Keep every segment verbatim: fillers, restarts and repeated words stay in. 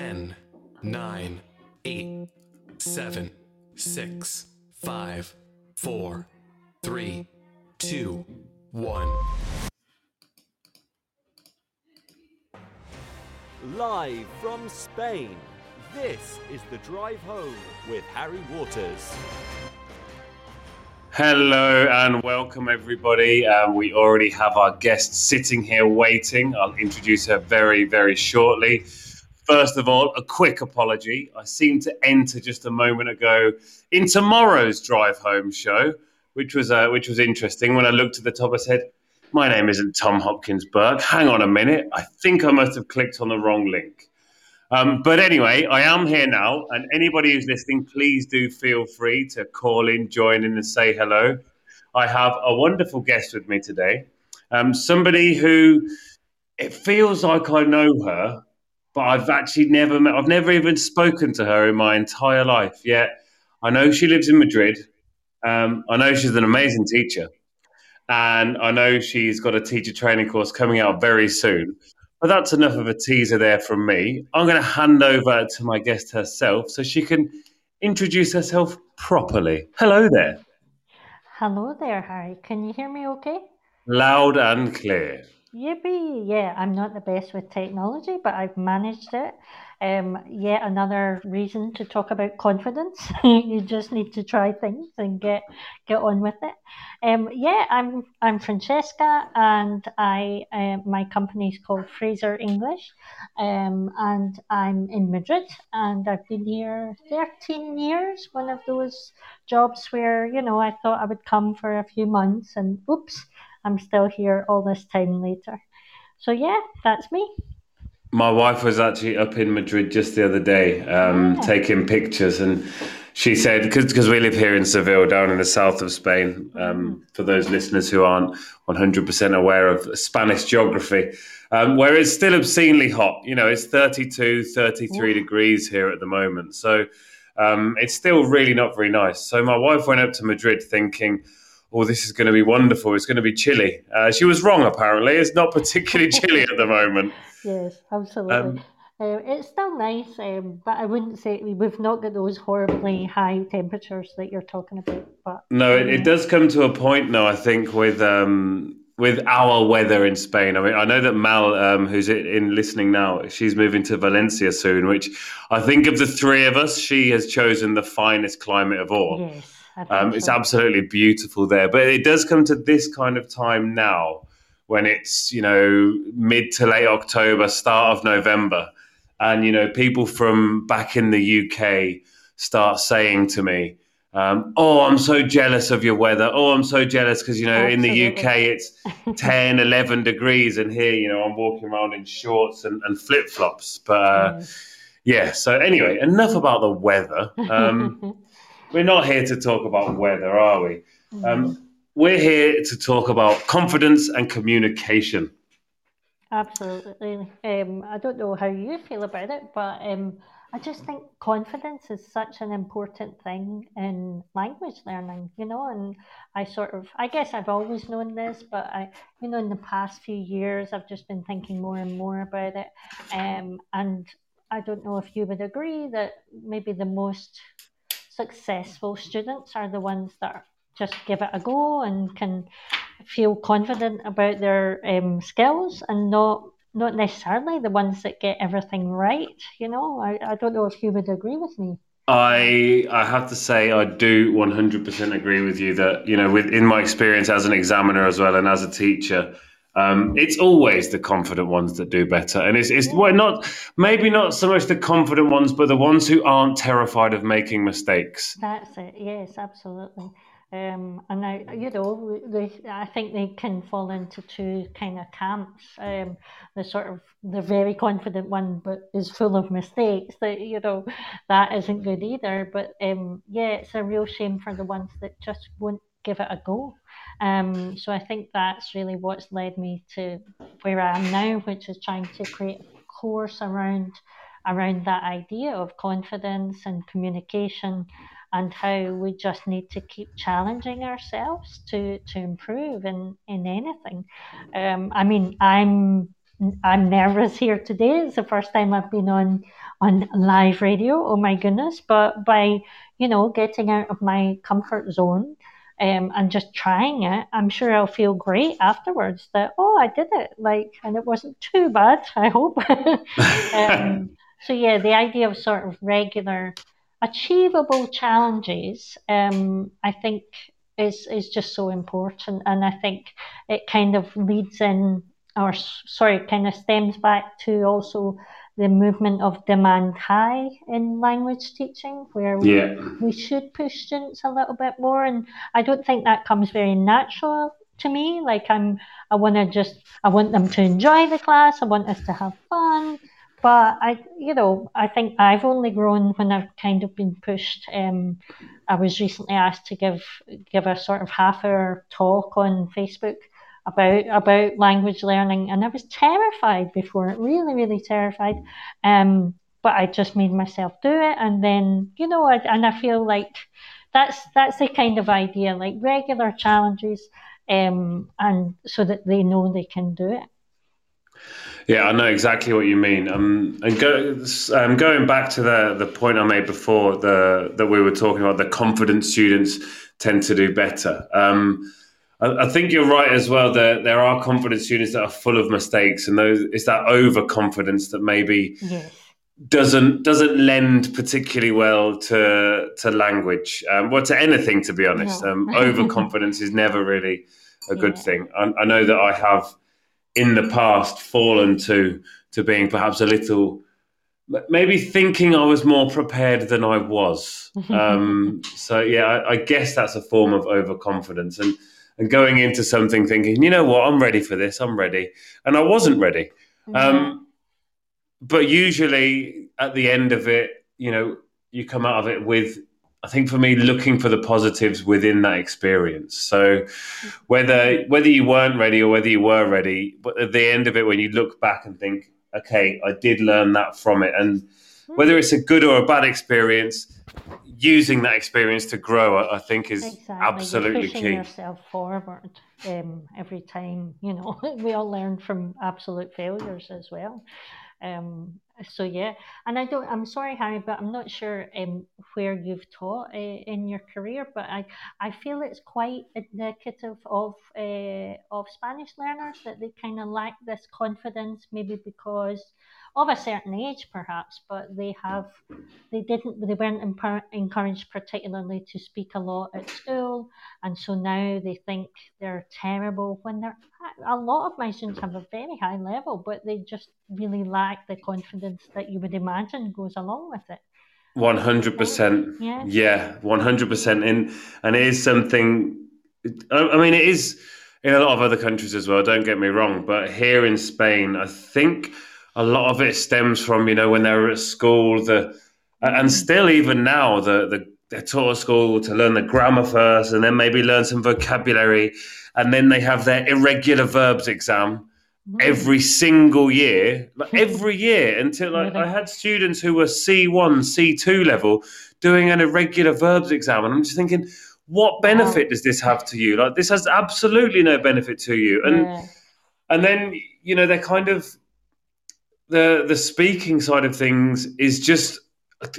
ten, nine, eight, seven, six, five, four, three, two, one. Live from Spain, this is The Drive Home with Harry Waters. Hello and welcome everybody. Um, we already have our guest sitting here waiting. I'll introduce her very, very shortly. First of all, a quick apology. I seemed to enter just a moment ago in tomorrow's Drive Home show, which was uh, which was interesting. When I looked at the top, I said, my name isn't Tom Hopkins Burke. Hang on a minute. I think I must have clicked on the wrong link. Um, but anyway, I am here now, and anybody who's listening, please do feel free to call in, join in and say hello. I have a wonderful guest with me today, um, somebody who it feels like I know her, but I've actually never met, I've never even spoken to her in my entire life, yet I know she lives in Madrid, um, I know she's an amazing teacher, and I know she's got a teacher training course coming out very soon. But that's enough of a teaser there from me. I'm going to hand over to my guest herself so she can introduce herself properly. Hello there. Hello there, Harry. Can you hear me okay? Loud and clear. Yippee. Yeah, I'm not the best with technology, but I've managed it. Um, yet another reason to talk about confidence. You just need to try things and get get on with it. Um, yeah, I'm I'm Francesca, and I uh, my company's called Fraser English, um, and I'm in Madrid, and I've been here thirteen years. One of those jobs where, you know, I thought I would come for a few months, and oops, I'm still here all this time later. So yeah, that's me. My wife was actually up in Madrid just the other day, um, yeah. taking pictures, and she said, because we live here in Seville, down in the south of Spain, um, for those listeners who aren't one hundred percent aware of Spanish geography, um, where it's still obscenely hot. You know, it's thirty-two, thirty-three yeah. degrees here at the moment. So um, it's still really not very nice. So my wife went up to Madrid thinking, oh, this is going to be wonderful. It's going to be chilly. Uh, she was wrong, apparently. It's not particularly chilly at the moment. Yes, absolutely. Um, uh, it's still nice, um, but I wouldn't say we've not got those horribly high temperatures that you're talking about. But no, it, it does come to a point now, I think, with um, with our weather in Spain. I mean, I know that Mal, um, who's in listening now, she's moving to Valencia soon, which I think of the three of us, she has chosen the finest climate of all. Yes. Um, it's absolutely beautiful there, but it does come to this kind of time now when it's, you know, mid to late October, start of November. And, you know, people from back in the U K start saying to me, um, oh, I'm so jealous of your weather. Oh, I'm so jealous because, you know, absolutely. In the U K, it's ten, eleven degrees. And here, you know, I'm walking around in shorts and, and flip flops. But uh, yes. yeah, so anyway, enough about the weather. Um We're not here to talk about weather, are we? Um, we're here to talk about confidence and communication. Absolutely. Um, I don't know how you feel about it, but um, I just think confidence is such an important thing in language learning, you know, and I sort of, I guess I've always known this, but I, you know, in the past few years, I've just been thinking more and more about it. Um, and I don't know if you would agree that maybe the most successful students are the ones that just give it a go and can feel confident about their um, skills and not not necessarily the ones that get everything right. You know, I, I don't know if you would agree with me. I I have to say I do one hundred percent agree with you that, you know, within my experience as an examiner as well and as a teacher, um, it's always the confident ones that do better. And it's, it's well, not maybe not so much the confident ones, but the ones who aren't terrified of making mistakes. That's it. Yes, absolutely. Um, and, I, you know, they, I think they can fall into two kind of camps. Um, the sort of the very confident one, but is full of mistakes. That, you know, that isn't good either. But, um, yeah, it's a real shame for the ones that just won't give it a go. Um, so I think that's really what's led me to where I am now, which is trying to create a course around around that idea of confidence and communication and how we just need to keep challenging ourselves to, to improve in, in anything. Um, I mean, I'm I'm nervous here today. It's the first time I've been on, on live radio. Oh my goodness. But by, you know, getting out of my comfort zone um, and just trying it, I'm sure I'll feel great afterwards that, oh, I did it. Like, and it wasn't too bad, I hope. um, so yeah, the idea of sort of regular achievable challenges, um, I think is, is just so important. And I think it kind of leads in, or sorry, kind of stems back to also the movement of demand high in language teaching, where we, yeah. we should push students a little bit more. And I don't think that comes very natural to me. Like I'm, I want to just, I want them to enjoy the class. I want us to have fun. But I, you know, I think I've only grown when I've kind of been pushed. Um, I was recently asked to give give a sort of half hour talk on Facebook about about language learning, and I was terrified before, really, really terrified. Um, but I just made myself do it, and then you know, I, and I feel like that's that's the kind of idea, like regular challenges, um, and so that they know they can do it. Yeah, I know exactly what you mean. Um, and go, um, going back to the the point I made before, the that we were talking about, the confident students tend to do better. Um, I, I think you're right as well. There there are confident students that are full of mistakes, and those it's that overconfidence that maybe yeah. doesn't doesn't lend particularly well to to language, um, well, to anything, to be honest. No. Um, overconfidence is never really a good yeah. thing. I, I know that I have. In the past fallen to to being perhaps a little, maybe thinking I was more prepared than I was. Um, so yeah, I, I guess that's a form of overconfidence and, and going into something thinking, you know what, I'm ready for this, I'm ready. And I wasn't ready. Mm-hmm. Um, but usually at the end of it, you know, you come out of it with, I think for me, looking for the positives within that experience. So whether whether you weren't ready or whether you were ready, but at the end of it, when you look back and think, okay, I did learn that from it. And whether it's a good or a bad experience, using that experience to grow, I think is exactly. absolutely You're pushing key. Yourself forward um, every time, you know, we all learn from absolute failures as well. Um, so yeah, and I don't. I'm sorry, Harry, but I'm not sure um, where you've taught uh, in your career, but I, I feel it's quite indicative of uh, of Spanish learners that they kind of lack this confidence, maybe because of a certain age, perhaps, but they have they didn't they weren't imp- encouraged particularly to speak a lot at school, and so now they think they're terrible when they're. A lot of my students have a very high level, but they just really lack the confidence that you would imagine goes along with it. one hundred percent Yeah, yeah one hundred percent And, and it is something, I mean, it is in a lot of other countries as well, don't get me wrong, but here in Spain, I think a lot of it stems from, you know, when they were at school, the and still even now, the, the they're taught at school to learn the grammar first and then maybe learn some vocabulary. And then they have their irregular verbs exam every single year, like every year until like, I had students who were C one, C two level doing an irregular verbs exam. And I'm just thinking, what benefit wow. does this have to you? Like this has absolutely no benefit to you. And yeah. and then, you know, they're kind of, the the speaking side of things is just,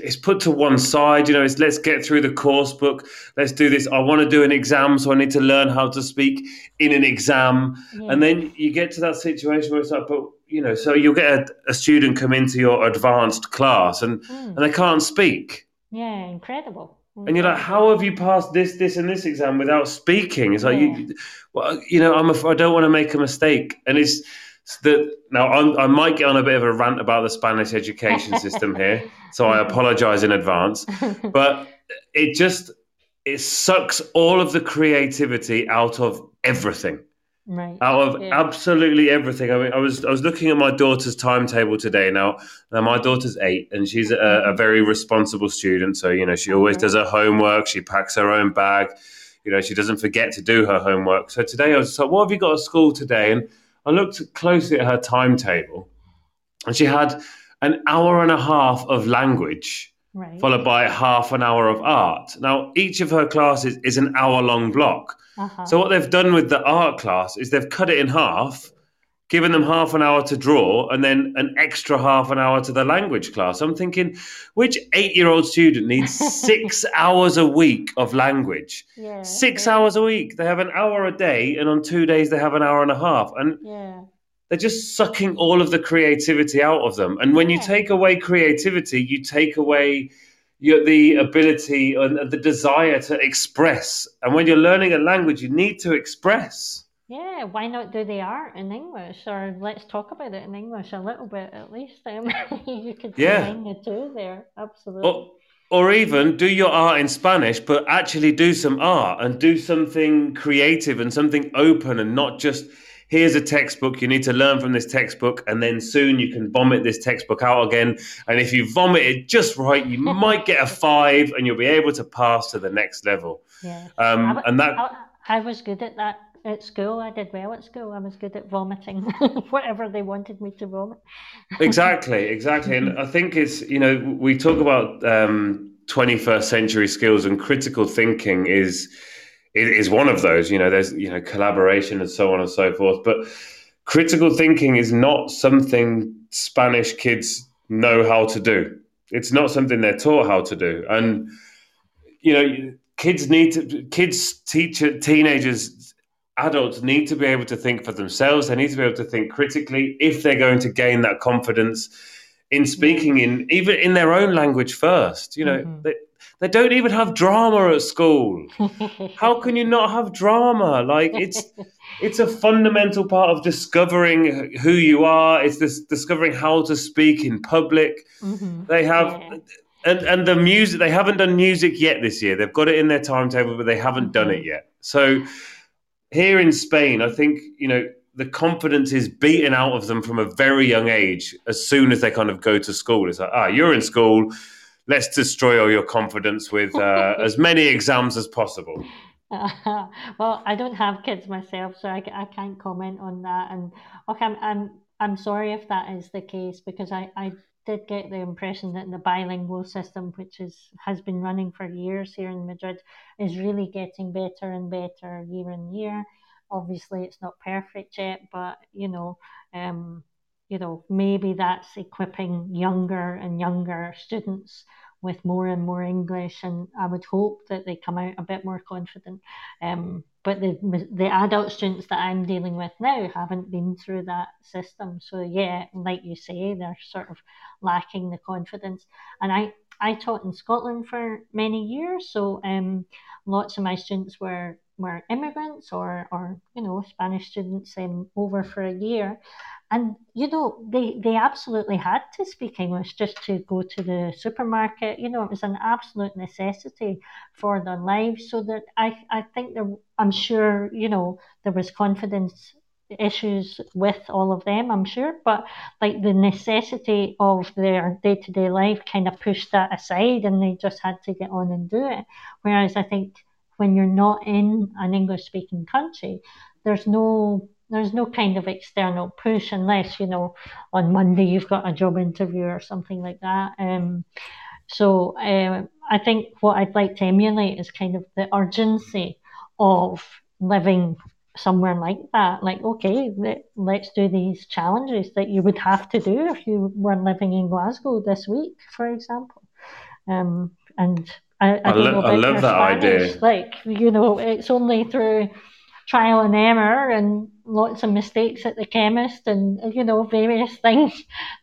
it's put to one side, you know, it's let's get through the course book. Let's do this. I want to do an exam, so I need to learn how to speak in an exam. Yeah. And then you get to that situation where it's like, but, you know, so you'll get a, a student come into your advanced class and, mm. and they can't speak. Yeah, incredible. And you're like, how have you passed this, this, and this exam without speaking? It's like, yeah. you, well, you know, I'm a, I don't want to make a mistake. And it's that now I'm, I might get on a bit of a rant about the Spanish education system here, so I apologize in advance, but it just it sucks all of the creativity out of everything, right? Out of yeah. absolutely everything. I mean, I was I was looking at my daughter's timetable today. Now, now my daughter's eight, and she's a, a very responsible student. So you know, she always does her homework. She packs her own bag. You know, she doesn't forget to do her homework. So today I was like, what have you got at school today? And I looked closely at her timetable and she had an hour and a half of language right. followed by half an hour of art. Now, each of her classes is an hour long block. Uh-huh. So what they've done with the art class is they've cut it in half giving them half an hour to draw and then an extra half an hour to the language class. I'm thinking, which eight-year-old student needs six hours a week of language? Yeah, six yeah. hours a week. They have an hour a day, and on two days they have an hour and a half. And yeah. they're just sucking all of the creativity out of them. And when yeah. you take away creativity, you take away your, the ability and the desire to express. And when you're learning a language, you need to express. Yeah, why not do the art in English, or let's talk about it in English a little bit at least. Um, you could combine yeah. the two there, absolutely. Or, or even do your art in Spanish, but actually do some art and do something creative and something open, and not just, here's a textbook, you need to learn from this textbook, and then soon you can vomit this textbook out again. And if you vomit it just right, you might get a five and you'll be able to pass to the next level. Yeah. Um, I, and that I, I was good at that. At school, I did well at school. I was good at vomiting, whatever they wanted me to vomit. Exactly, exactly. And I think it's, you know, we talk about um, twenty-first century skills, and critical thinking is is one of those. You know, there's, you know, collaboration and so on and so forth. But critical thinking is not something Spanish kids know how to do. It's not something they're taught how to do. And, you know, kids need to, kids, teacher, teenagers, adults need to be able to think for themselves. They need to be able to think critically if they're going to gain that confidence in speaking in even in their own language first. You know, mm-hmm. they, they don't even have drama at school. How can you not have drama? Like, it's it's a fundamental part of discovering who you are. It's this discovering how to speak in public. Mm-hmm. They have... Yeah. And and the music, they haven't done music yet this year. They've got it in their timetable, but they haven't done it yet. So... Here in Spain, I think, you know, the confidence is beaten out of them from a very young age. As soon as they kind of go to school, it's like, ah, you're in school. Let's destroy all your confidence with uh, as many exams as possible. Uh, well, I don't have kids myself, so I, I can't comment on that. And okay, I'm, I'm I'm sorry if that is the case, because I, I did get the impression that the bilingual system, which is has been running for years here in Madrid, is really getting better and better year in year. Obviously, it's not perfect yet, but you know, um, you know, maybe that's equipping younger and younger students with more and more English, and I would hope that they come out a bit more confident. Um, but the the adult students that I'm dealing with now haven't been through that system. So yeah, like you say, they're sort of lacking the confidence. And I, I taught in Scotland for many years, so um, lots of my students were, were immigrants or, or, you know, Spanish students um, over for a year. And, you know, they, they absolutely had to speak English just to go to the supermarket. You know, it was an absolute necessity for their lives. So that I, I think there, I'm sure, you know, there was confidence issues with all of them, I'm sure. But like the necessity of their day-to-day life kind of pushed that aside, and they just had to get on and do it. Whereas I think when you're not in an English-speaking country, there's no... There's no kind of external push unless, you know, on Monday you've got a job interview or something like that. Um, so uh, I think what I'd like to emulate is kind of the urgency of living somewhere like that. Like, okay, let, let's do these challenges that you would have to do if you were living in Glasgow this week, for example. Um, and I, I, I, lo- I love that Spanish idea. Like, you know, it's only through... trial and error and lots of mistakes at the chemist and, you know, various things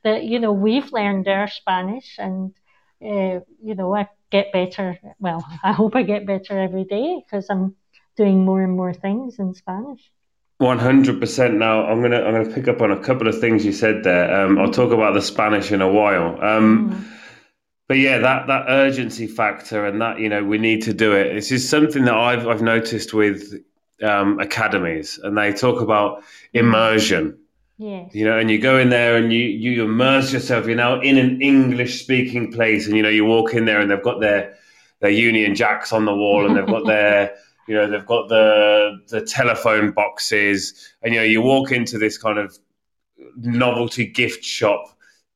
that, you know, we've learned our Spanish and, uh, you know, I get better. Well, I hope I get better every day because I'm doing more and more things in Spanish. one hundred percent. Now, I'm going to I'm gonna pick up on a couple of things you said there. Um, I'll talk about the Spanish in a while. Um, mm. But yeah, that, that urgency factor and that, you know, we need to do it. This is something that I've I've noticed with Um, academies, and they talk about immersion. Yes. You know, and you go in there and you, you immerse yourself. You're now in an English speaking place, and you know, you walk in there and they've got their their Union Jacks on the wall, and they've got their you know they've got the the telephone boxes, and you know you walk into this kind of novelty gift shop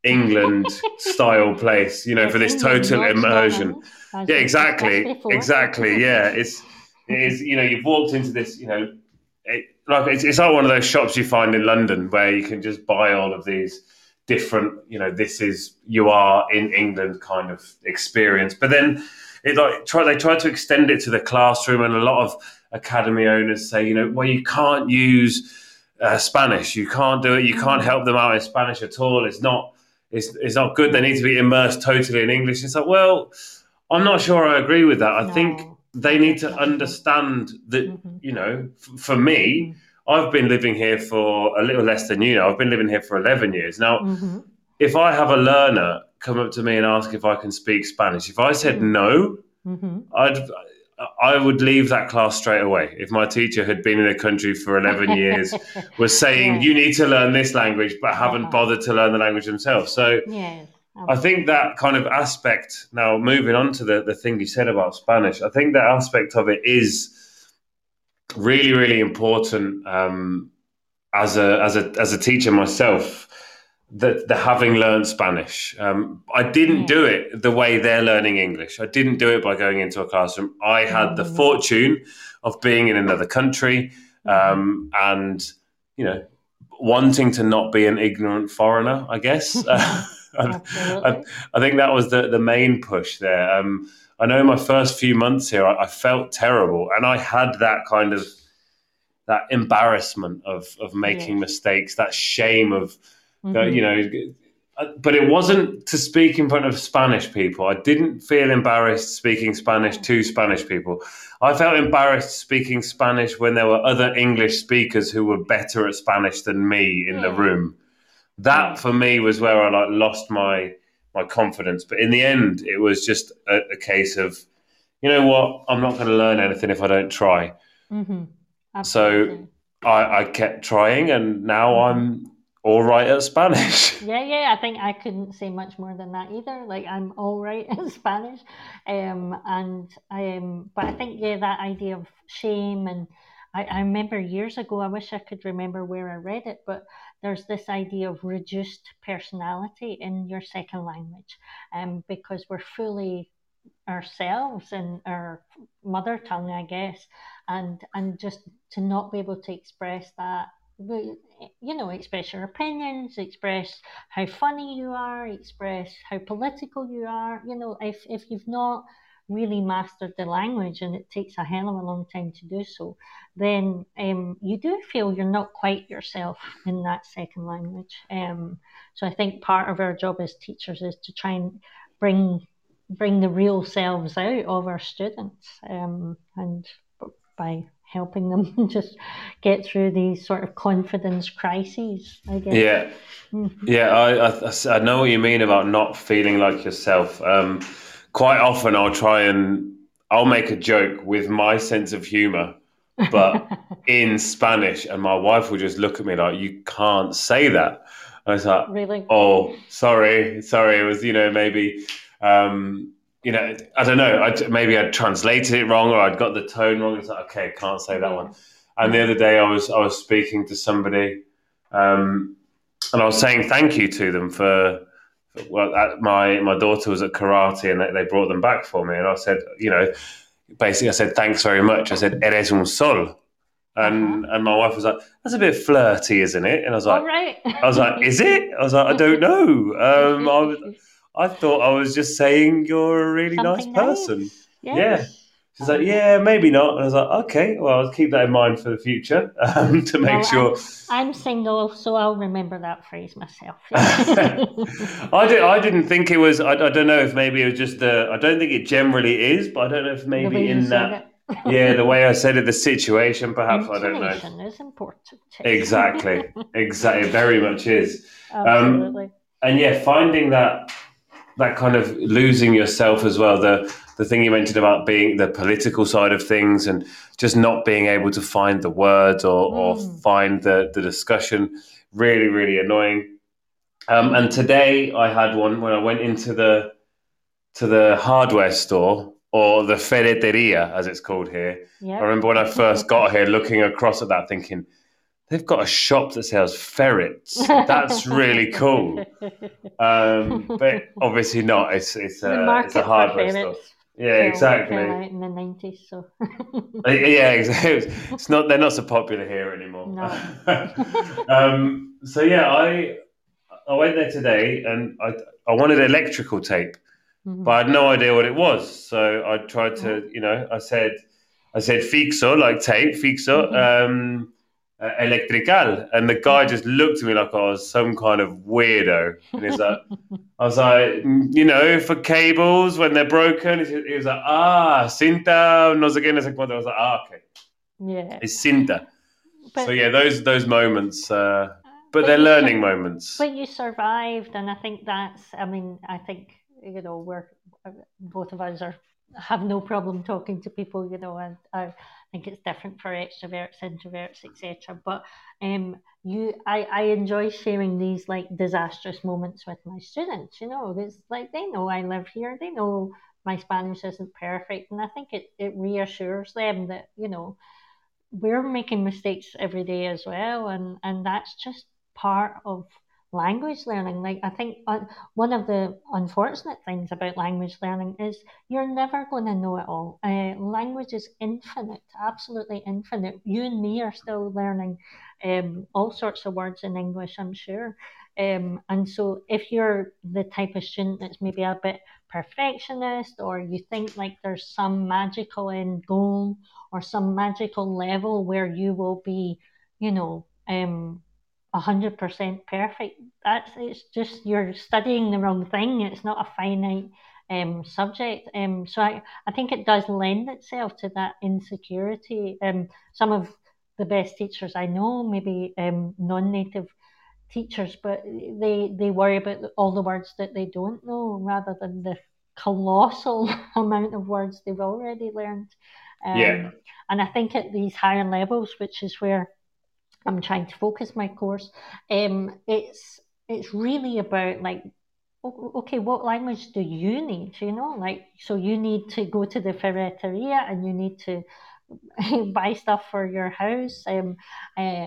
England style place, you know, for this total immersion. Yeah, exactly, exactly. Yeah, it's. It is, you know, you've walked into this, you know, it, like it's, it's like one of those shops you find in London where you can just buy all of these different, you know, this is, you are in England kind of experience. But then it like try they try to extend it to the classroom, and a lot of academy owners say, you know, well, you can't use uh, Spanish, you can't do it, you can't help them out in Spanish at all. It's not, it's it's not good. They need to be immersed totally in English. It's like, well, I'm not sure I agree with that. I no. think they need to understand that, mm-hmm. you know, f- for me, I've been living here for a little less than you know. I've been living here for eleven years. Now, mm-hmm. if I have a learner come up to me and ask if I can speak Spanish, if I said no, mm-hmm. I'd, I would leave that class straight away. If my teacher had been in the country for eleven years, was saying, yes. you need to learn this language, but haven't uh-huh. bothered to learn the language themselves. So yes. I think that kind of aspect, now moving on to the, the thing you said about Spanish, I think that aspect of it is really, really important um, as a as a, as a teacher myself, that the having learned Spanish. Um, I didn't yeah. do it the way they're learning English. I didn't do it by going into a classroom. I had mm-hmm. the fortune of being in another country um, and, you know, wanting to not be an ignorant foreigner, I guess. I, I, I think that was the, the main push there. Um, I know my first few months here, I, I felt terrible, and I had that kind of that embarrassment of of making yeah. mistakes, that shame of, mm-hmm. you know, but it wasn't to speak in front of Spanish people. I didn't feel embarrassed speaking Spanish to Spanish people. I felt embarrassed speaking Spanish when there were other English speakers who were better at Spanish than me in yeah. the room. That for me was where I like lost my my confidence. But in the end, it was just a, a case of, you know what, I'm not going to learn anything if I don't try. Mm-hmm. So I, I kept trying, and now I'm all right at Spanish. Yeah, yeah. I think I couldn't say much more than that either. Like, I'm all right at Spanish, um, and I am. But I think yeah, that idea of shame and. I, I remember years ago, I wish I could remember where I read it, but there's this idea of reduced personality in your second language, um, because we're fully ourselves in our mother tongue, I guess, and and just to not be able to express that, you know, express your opinions, express how funny you are, express how political you are, you know, if if you've not really mastered the language, and it takes a hell of a long time to do so, then um, you do feel you're not quite yourself in that second language. Um, so I think part of our job as teachers is to try and bring bring the real selves out of our students, um, and by helping them just get through these sort of confidence crises, I guess. Yeah, mm-hmm. yeah, I, I I know what you mean about not feeling like yourself. Um, Quite often I'll try and I'll make a joke with my sense of humor, but in Spanish, and my wife will just look at me like, you can't say that. And I was like, really? Oh, sorry, sorry. It was, you know, maybe, um, you know, I don't know. I, maybe I'd translated it wrong, or I'd got the tone wrong. It's like, okay, can't say that yeah. one. And the other day I was, I was speaking to somebody, um, and I was saying thank you to them for, Well, at my, my daughter was at karate, and they, they brought them back for me. And I said, you know, basically I said, thanks very much. I said, eres un sol. And and my wife was like, that's a bit flirty, isn't it? And I was like, right. I was like, is it? I was like, I don't know. Um, I, was, I thought I was just saying you're a really Something nice person. Nice. Yes. Yeah. She's like, yeah, maybe not. And I was like, okay, well, I'll keep that in mind for the future um, to make well, sure. I'm, I'm single, so I'll remember that phrase myself. I, did, I didn't think it was, I, I don't know if maybe it was just the, I don't think it generally is, but I don't know if maybe in that, yeah, the way I said it, the situation, perhaps, I don't know. The situation is important. Too. Exactly, exactly, it very much is. Absolutely. Um, and yeah, finding that, that kind of losing yourself as well, the the thing you mentioned about being the political side of things and just not being able to find the words or, mm. or find the, the discussion, really, really annoying. Um, and today I had one when I went into the to the hardware store, or the ferreteria, as it's called here. Yep. I remember when I first got here looking across at that thinking, they've got a shop that sells ferrets. That's really cool. Um, but obviously not. It's it's a, it's a hardware store. Yeah, exactly. In the nineties, so yeah, exactly. It's not they're not so popular here anymore. No. um, so yeah, I I went there today, and I I wanted electrical tape, mm-hmm. but I had no idea what it was. So I tried to, you know, I said I said fixo, like tape, fixo, mm-hmm. um, uh, electrical, and the guy just looked at me like I was some kind of weirdo, and he's like. I was like, you know, for cables, when they're broken, it was like, ah, cinta, no sé qué, no sé cuánto. I was like, ah, okay. Yeah. It's cinta. But, so, yeah, those those moments, uh, but, but they're learning sur- moments. But you survived, and I think that's, I mean, I think, you know, we're, both of us are have no problem talking to people, you know, and I think it's different for extroverts, introverts, et cetera. But um, you, I, I enjoy sharing these like disastrous moments with my students. You know, it's like they know I live here. They know my Spanish isn't perfect, and I think it, it reassures them that, you know, we're making mistakes every day as well, and and that's just part of language learning. Like I think one of the unfortunate things about language learning is you're never going to know it all. Uh, language is infinite, absolutely infinite. You and me are still learning um, all sorts of words in English, I'm sure. Um, and so if you're the type of student that's maybe a bit perfectionist, or you think like there's some magical end goal or some magical level where you will be, you know, um, one hundred percent perfect, that's it's just you're studying the wrong thing. It's not a finite um subject, um so I, I think it does lend itself to that insecurity. Um some of the best teachers I know, maybe um non-native teachers, but they they worry about all the words that they don't know rather than the colossal amount of words they've already learned. Um, yeah and I think at these higher levels, which is where I'm trying to focus my course, um, it's it's really about like, okay, what language do you need, you know? Like, so you need to go to the ferreteria and you need to buy stuff for your house. Um, uh,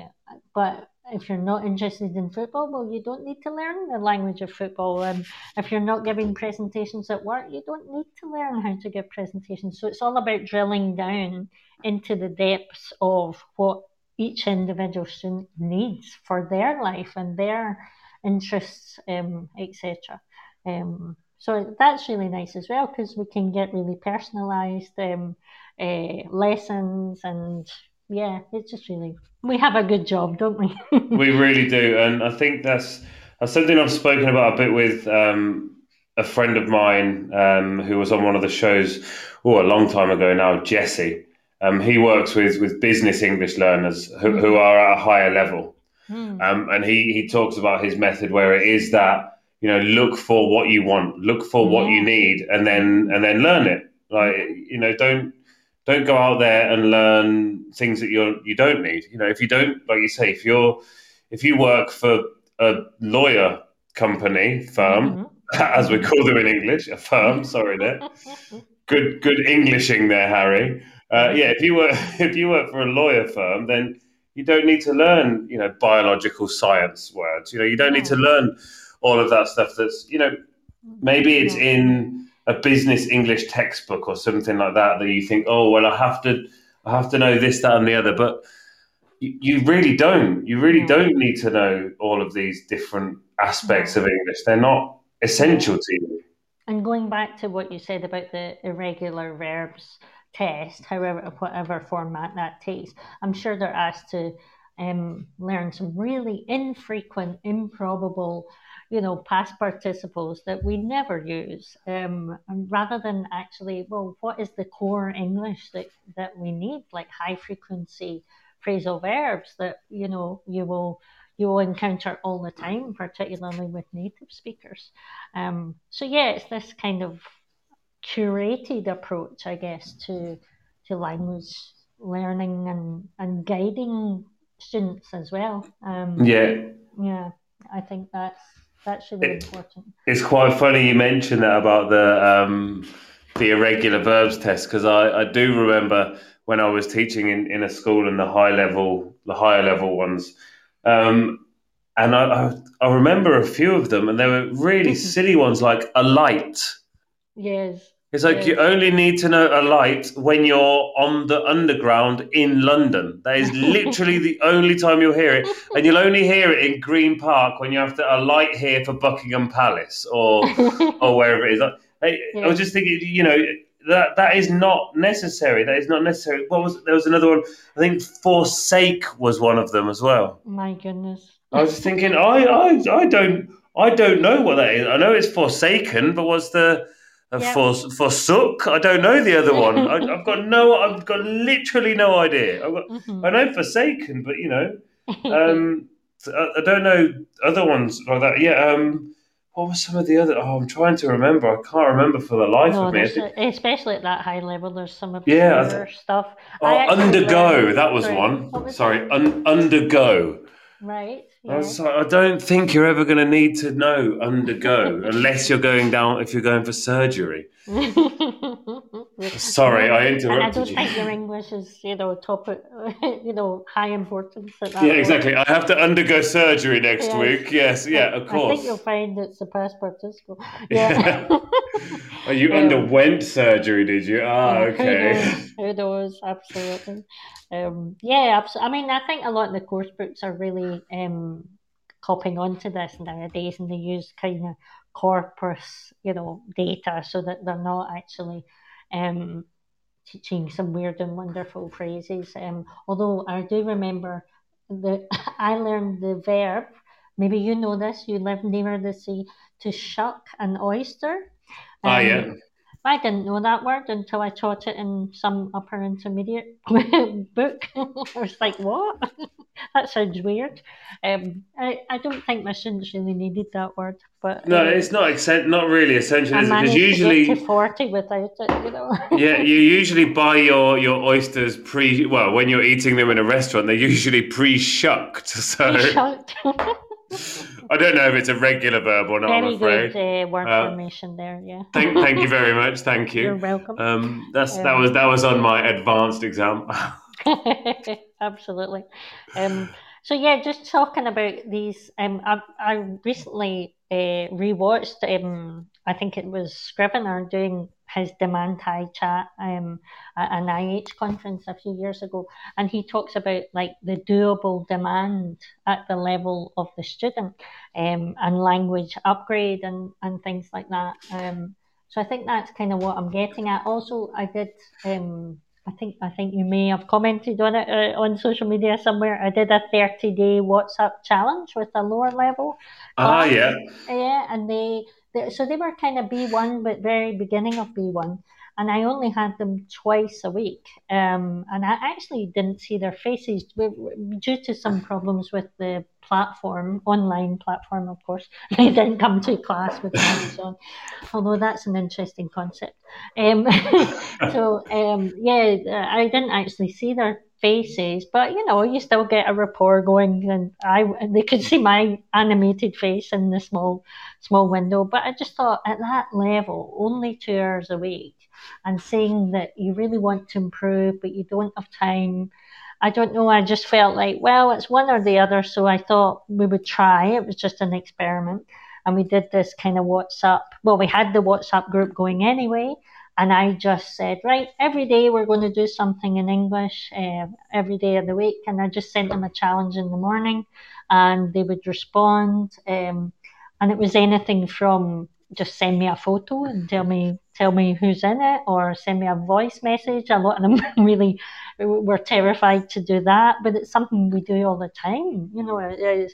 but if you're not interested in football, well, you don't need to learn the language of football. And um, if you're not giving presentations at work, you don't need to learn how to give presentations. So it's all about drilling down into the depths of what each individual student needs for their life and their interests, um, et cetera. Um, so that's really nice as well, because we can get really personalised um, uh, lessons, and yeah, it's just really, we have a good job, don't we? We really do, and I think that's, that's something I've spoken about a bit with um, a friend of mine um, who was on one of the shows oh, a long time ago now, Jesse. Um, he works with, with business English learners who, who are at a higher level. Mm. Um, and he, he talks about his method where it is that, you know, look for what you want, look for what yeah. you need, and then and then learn it. Like, you know, don't don't go out there and learn things that you you don't need. You know, if you don't, like you say, if you're if you work for a lawyer company, firm, mm-hmm. as we call them in English, a firm, sorry there. Good good Englishing there, Harry. Uh, yeah, if you work if you work for a lawyer firm, then you don't need to learn, you know, biological science words. You know, you don't need to learn all of that stuff. That's, you know, maybe it's in a business English textbook or something like that that you think, oh well, I have to I have to know this, that, and the other. But you, you really don't. You really don't need to know all of these different aspects of English. They're not essential to you. And going back to what you said about the irregular verbs test, however, whatever format that takes, I'm sure they're asked to um, learn some really infrequent, improbable, you know, past participles that we never use, um, and rather than actually, well, what is the core English that, that we need, like high frequency phrasal verbs that, you know, you will you will encounter all the time, particularly with native speakers. Um, so yeah, it's this kind of curated approach, I guess, to to language learning and, and guiding students as well. Um, yeah, yeah, I think that's that's really it, important. It's quite funny you mentioned that about the um, the irregular verbs test, because I, I do remember when I was teaching in, in a school in the high level the higher level ones, um, and I, I I remember a few of them, and they were really silly ones like a light. Yes. It's like you only need to know a light when you're on the underground in London. That is literally the only time you'll hear it. And you'll only hear it in Green Park when you have to, a light here for Buckingham Palace or or wherever it is. I, I was just thinking, you know, that that is not necessary. That is not necessary. What was there was another one. I think forsake was one of them as well. My goodness. I was just thinking, I I, I don't I don't know what that is. I know it's forsaken, but what's the Yep. For forsook, I don't know the other one. I, I've got no, I've got literally no idea. I've got, mm-hmm. I know forsaken, but you know, um, I, I don't know other ones like that. Yeah, um, what were some of the other? Oh, I'm trying to remember. I can't remember for the life no, of me. A, especially at that high level, there's some of yeah, the th- stuff. Oh, I undergo. Learned, that was sorry, one. Was sorry, un- undergo. Right. Yeah. I was like, I don't think you're ever going to need to know undergo unless you're going down if you're going for surgery. Sorry, I interrupted you. And I don't you. think your English is, you know, top, you know, high importance at that. Yeah, exactly. Point. I have to undergo surgery next yes. week. Yes, yeah, of course. I think you'll find it's the past participal. Yeah. yeah. Oh, you yeah. underwent surgery, did you? Ah, okay. Who knows? Who knows? Absolutely. Um, yeah, I mean, I think a lot of the course books are really um, copying onto this nowadays, and they use kind of corpus, you know, data, so that they're not actually um, teaching some weird and wonderful phrases. Um, although I do remember that I learned the verb, maybe you know this, you live near the sea, to shuck an oyster. Um, oh, yeah. I didn't know that word until I taught it in some upper intermediate book. I was like, what? That sounds weird. Um, I, I don't think my students really needed that word. But No, um, it's not exen- not really essential. I is managed it? Usually, to get to forty without it, you know. Yeah, you usually buy your, your oysters pre... Well, when you're eating them in a restaurant, they're usually pre-shucked. So. Pre-shucked. I don't know if it's a regular verb or not, very I'm afraid. Good uh, word uh, formation there, yeah. Thank, thank you very much. Thank you. You're welcome. Um, that's um, that was that was on my advanced exam. Absolutely. Um, so yeah, just talking about these. Um, I I recently uh, rewatched. Um, I think it was Scrivener doing his Demand High chat um, at an I H conference a few years ago, and he talks about like the doable demand at the level of the student um, and language upgrade and, and things like that. Um, so I think that's kind of what I'm getting at. Also, I did, um, I think I think you may have commented on it uh, on social media somewhere, I did a thirty-day WhatsApp challenge with a lower level. Ah, um, yeah. Yeah, and they... So they were kind of B one, but very beginning of B one. And I only had them twice a week. Um, and I actually didn't see their faces due to some problems with the platform, online platform, of course. They didn't come to class with hands on, although that's an interesting concept. Um, so, um, yeah, I didn't actually see their faces, but you know, you still get a rapport going, and I they could see my animated face in the small small window. But I just thought, at that level, only two hours a week, and saying that you really want to improve but you don't have time, I don't know, I just felt like, well, it's one or the other, so I thought we would try. It was just an experiment, and we did this kind of WhatsApp, well, we had the WhatsApp group going anyway. And I just said, right, every day we're going to do something in English, uh, every day of the week. And I just sent them a challenge in the morning, and they would respond. Um, and it was anything from just send me a photo and tell me tell me who's in it, or send me a voice message. A lot of them really were terrified to do that, but it's something we do all the time, you know,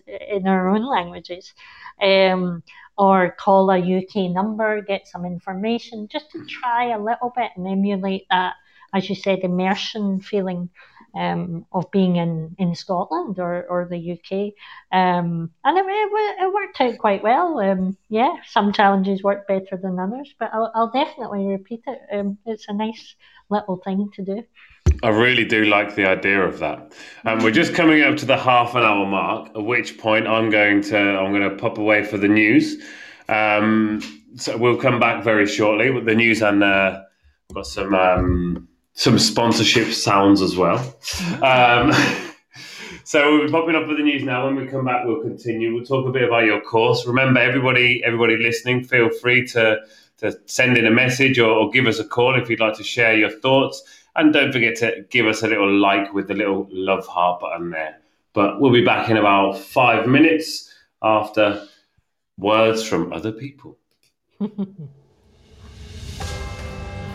in our own languages. Um, or call a U K number, get some information, just to try a little bit and emulate that, as you said, immersion feeling um, of being in, in Scotland or, or the U K. Um, and it, it, it worked out quite well. Um, yeah, some challenges work better than others, but I'll, I'll definitely repeat it. Um, it's a nice little thing to do. I really do like the idea of that. And um, we're just coming up to the half an hour mark, at which point I'm going to I'm going to pop away for the news. Um, so we'll come back very shortly with the news, and uh, we've got some um, some sponsorship sounds as well. Um, so we'll be popping up with the news now. When we come back, we'll continue. We'll talk a bit about your course. Remember, everybody, everybody listening, feel free to. to send in a message or, or give us a call if you'd like to share your thoughts. And don't forget to give us a little like with the little love heart button there. But we'll be back in about five minutes after words from other people.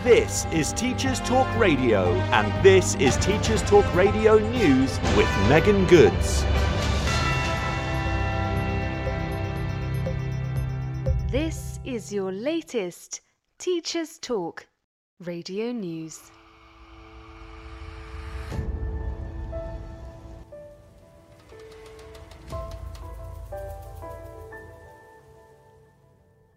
This is Teachers Talk Radio, and this is Teachers Talk Radio News with Megan Goods. This is your latest Teachers Talk Radio News.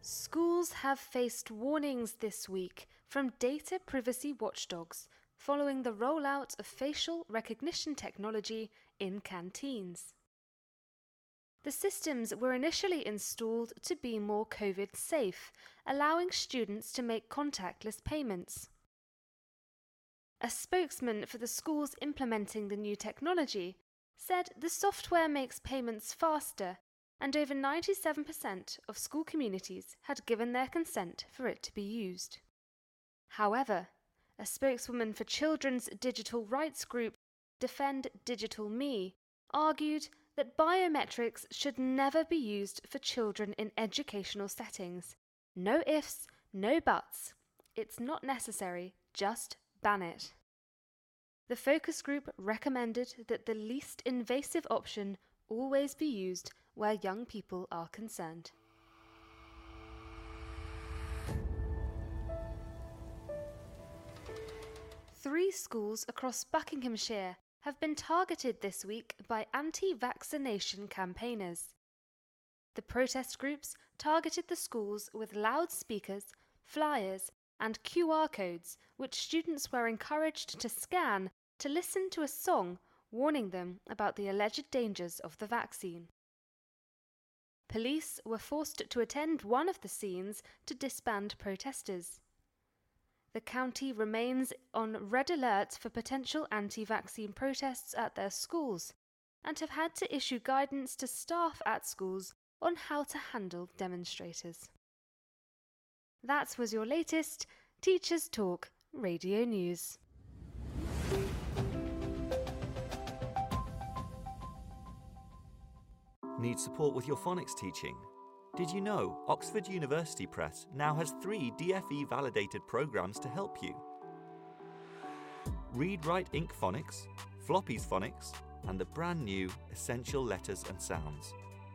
Schools have faced warnings this week from data privacy watchdogs following the rollout of facial recognition technology in canteens. The systems were initially installed to be more COVID safe, allowing students to make contactless payments. A spokesman for the schools implementing the new technology said the software makes payments faster, and over ninety-seven percent of school communities had given their consent for it to be used. However, a spokeswoman for children's digital rights group, Defend Digital Me, argued that biometrics should never be used for children in educational settings. No ifs, no buts. It's not necessary, just ban it. The focus group recommended that the least invasive option always be used where young people are concerned. Three schools across Buckinghamshire have been targeted this week by anti-vaccination campaigners. The protest groups targeted the schools with loudspeakers, flyers, and Q R codes, which students were encouraged to scan to listen to a song warning them about the alleged dangers of the vaccine. Police were forced to attend one of the scenes to disband protesters. The county remains on red alert for potential anti-vaccine protests at their schools and have had to issue guidance to staff at schools on how to handle demonstrators. That was your latest Teachers Talk Radio News. Need support with your phonics teaching? Did you know Oxford University Press now has three D F E-validated programs to help you? Read Write Incorporated. Phonics, Floppy's Phonics, and the brand new Essential Letters and Sounds.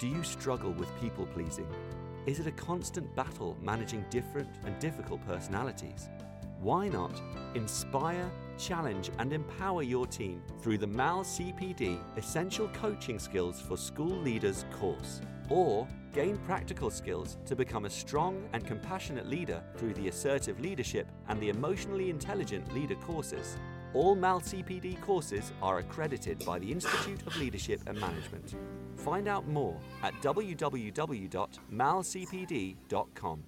Do you struggle with people pleasing? Is it a constant battle managing different and difficult personalities? Why not inspire, challenge and empower your team through the Mal C P D Essential Coaching Skills for School Leaders course, or gain practical skills to become a strong and compassionate leader through the Assertive Leadership and the Emotionally Intelligent Leader courses. All Mal C P D courses are accredited by the Institute of Leadership and Management. Find out more at w w w dot mal c p d dot com.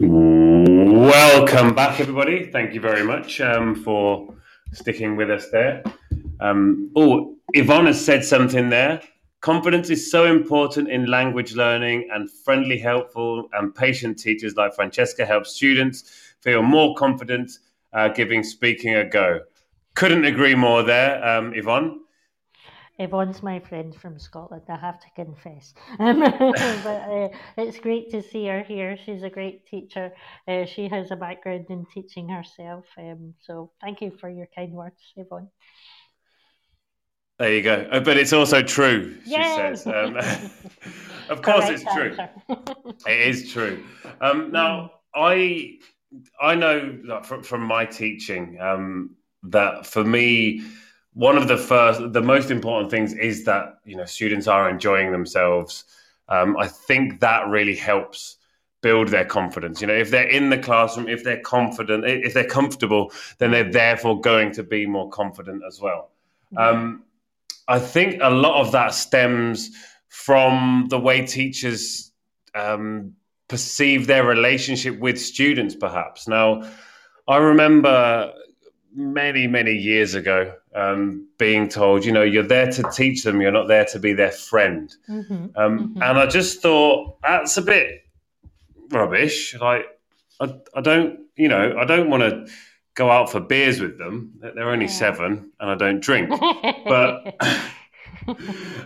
Welcome back, everybody. Thank you very much um, for sticking with us there. Um, oh, Yvonne has said something there. Confidence is so important in language learning, and friendly, helpful and patient teachers like Francesca help students feel more confident Uh, giving speaking a go. Couldn't agree more there, um, Yvonne. Yvonne's my friend from Scotland, I have to confess. Um, but uh, it's great to see her here. She's a great teacher. Uh, she has a background in teaching herself. Um, so thank you for your kind words, Yvonne. There you go. But it's also true, she Yay! says. Um, of course it's true. It is true. Um, now, I I know that from, from my teaching um, that for me, one of the first, the most important things is that, you know, students are enjoying themselves. Um, I think that really helps build their confidence. You know, if they're in the classroom, if they're confident, if they're comfortable, then they're therefore going to be more confident as well. Um, I think a lot of that stems from the way teachers um, perceive their relationship with students, perhaps. Now, I remember many, many years ago um, being told, you know, you're there to teach them, you're not there to be their friend. Mm-hmm. Um, mm-hmm. And I just thought, that's a bit rubbish. Like, I, I don't, you know, I don't want to go out for beers with them. They're only yeah. seven and I don't drink. But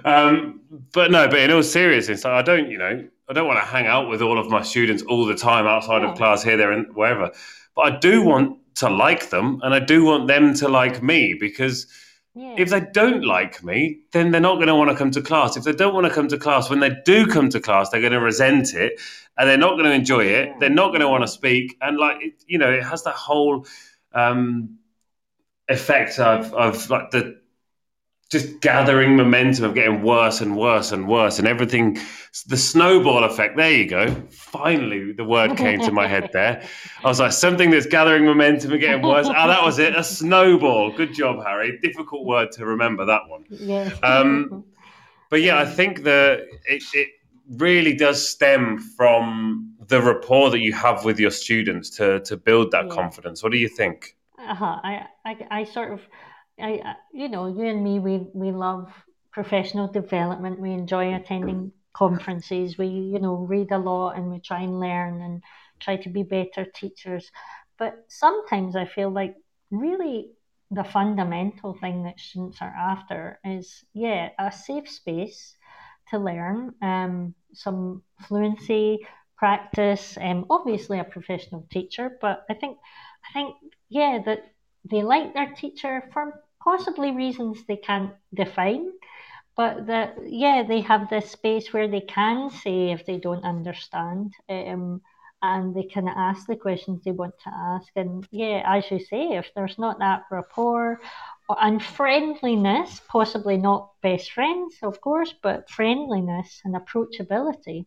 um, but no, but in all seriousness, I don't, you know, I don't want to hang out with all of my students all the time outside yeah. of class, here, there and wherever. But I do want to like them and I do want them to like me, because yeah. if they don't like me, then they're not going to want to come to class. If they don't want to come to class, when they do come to class, they're going to resent it and they're not going to enjoy it. Yeah. They're not going to want to speak. And like, it, you know, it has that whole um effect of of like the just gathering momentum of getting worse and worse and worse and everything, the snowball effect. There you go, finally the word came to my head there. I was like, something that's gathering momentum and getting worse. Oh, that was it, a snowball. Good job, Harry. Difficult word to remember, that one. Yeah. Um but yeah, I think that it, it really does stem from the rapport that you have with your students to to build that yeah. confidence. What do you think? Uh-huh. I, I, I sort of, I, you know, you and me, we, we love professional development. We enjoy attending conferences. We, you know, read a lot and we try and learn and try to be better teachers. But sometimes I feel like really the fundamental thing that students are after is, yeah, a safe space to learn, um, some fluency, practice, um, obviously a professional teacher, but I think, I think, yeah, that they like their teacher for possibly reasons they can't define, but that, yeah, they have this space where they can say if they don't understand, um, and they can ask the questions they want to ask. And yeah, as you say, if there's not that rapport and friendliness, possibly not best friends, of course, but friendliness and approachability,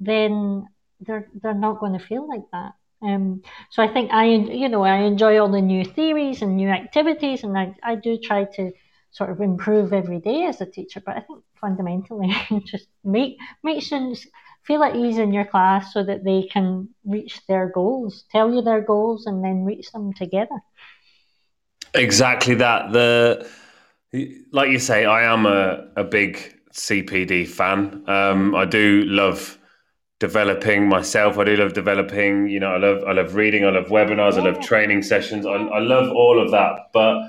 then they're they're not going to feel like that. Um, so I think I, you know, I enjoy all the new theories and new activities, and I, I do try to sort of improve every day as a teacher. But I think fundamentally, just make make students feel at ease in your class so that they can reach their goals, tell you their goals, and then reach them together. Exactly that. The like you say, I am a, a big C P D fan. Um, I do love developing myself. I do love developing, you know, I love I love reading, I love webinars, yeah. I love training sessions, I, I love all of that. But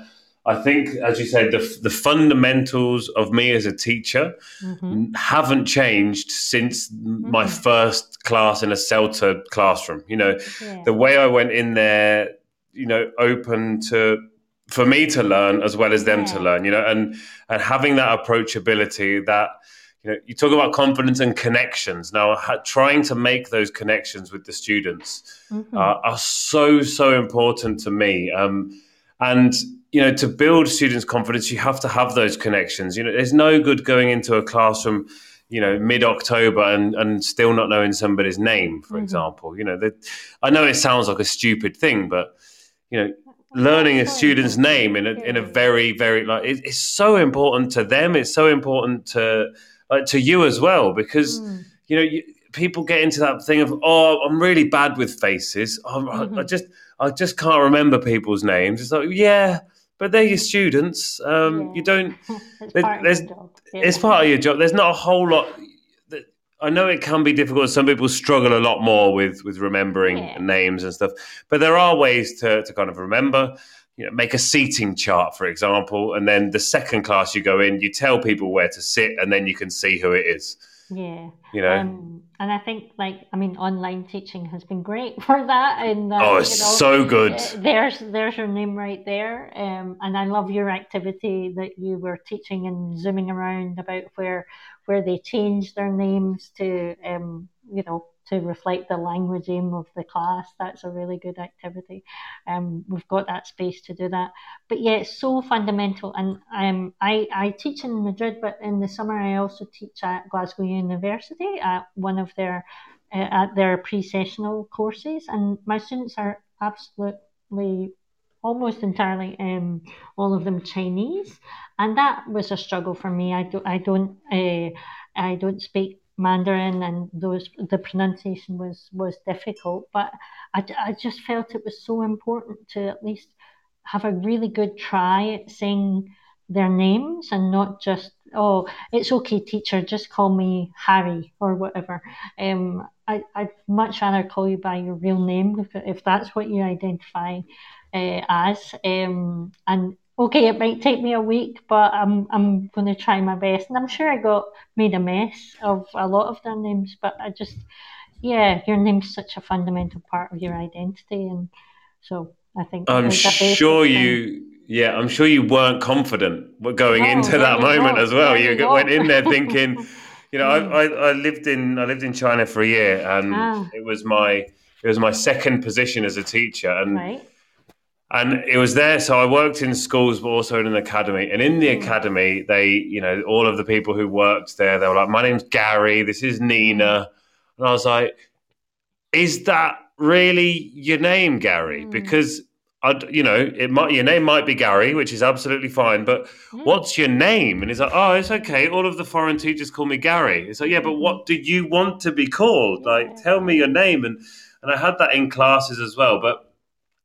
I think, as you said, the the fundamentals of me as a teacher mm-hmm. haven't changed since mm-hmm. my first class in a CELTA classroom. You know, yeah. the way I went in there, you know, open to for me to learn as well as them yeah. to learn, you know, and and having that approachability, that, you know, you talk about confidence and connections. Now, ha- trying to make those connections with the students mm-hmm. uh, are so, so important to me. Um, and, you know, to build students' confidence, you have to have those connections. You know, there's no good going into a classroom, you know, mid-October and, and still not knowing somebody's name, for mm-hmm. example. You know, they, I know it sounds like a stupid thing, but, you know, learning a student's name in a, in a very, very, like, it, it's so important to them. It's so important to... Uh, to you as well, because mm. you know you, people get into that thing of, oh, I'm really bad with faces. Oh, mm-hmm. I, I just I just can't remember people's names. It's like, yeah, but they're your students. Um, yeah. You don't. it's, there, part there's, yeah. it's part of your job. There's not a whole lot. That, I know it can be difficult. Some people struggle a lot more with with remembering yeah. names and stuff. But there are ways to to kind of remember. you know, make a seating chart, for example, and then the second class you go in, you tell people where to sit, and then you can see who it is. Yeah. You know? Um, and I think, like, I mean, online teaching has been great for that. And uh, oh, it's you know, so good. There's there's your name right there. Um, and I love your activity that you were teaching and zooming around about where where they changed their names to, um, you know, to reflect the language aim of the class. That's a really good activity. Um, we've got that space to do that. But yeah, it's so fundamental. And um, I, I teach in Madrid, but in the summer I also teach at Glasgow University at one of their, uh, at their pre-sessional courses. And my students are absolutely, almost entirely, um, all of them Chinese. And that was a struggle for me. I, do, I don't, uh, I don't speak Mandarin, and those the pronunciation was was difficult, but I, I just felt it was so important to at least have a really good try at saying their names and not just, oh, it's okay teacher, just call me Harry or whatever. um I, I'd much rather call you by your real name if, if that's what you identify uh, as. Um and okay, it might take me a week, but I'm I'm going to try my best. And I'm sure I got made a mess of a lot of their names, but I just, yeah, your name's such a fundamental part of your identity, and so I think I'm sure you, thing. yeah, I'm sure you weren't confident going no, into that moment not. as well. There you not. went in there thinking, you know, mm. I, I I lived in I lived in China for a year, and ah. it was my it was my second position as a teacher, and. Right. And it was there, so I worked in schools, but also in an academy. And in the academy, they, you know, all of the people who worked there, they were like, my name's Gary, this is Nina. And I was like, is that really your name, Gary? Because, I'd, you know, it might your name might be Gary, which is absolutely fine, but what's your name? And he's like, oh, it's okay, all of the foreign teachers call me Gary. It's like, yeah, but what do you want to be called? Like, tell me your name. And, and I had that in classes as well, but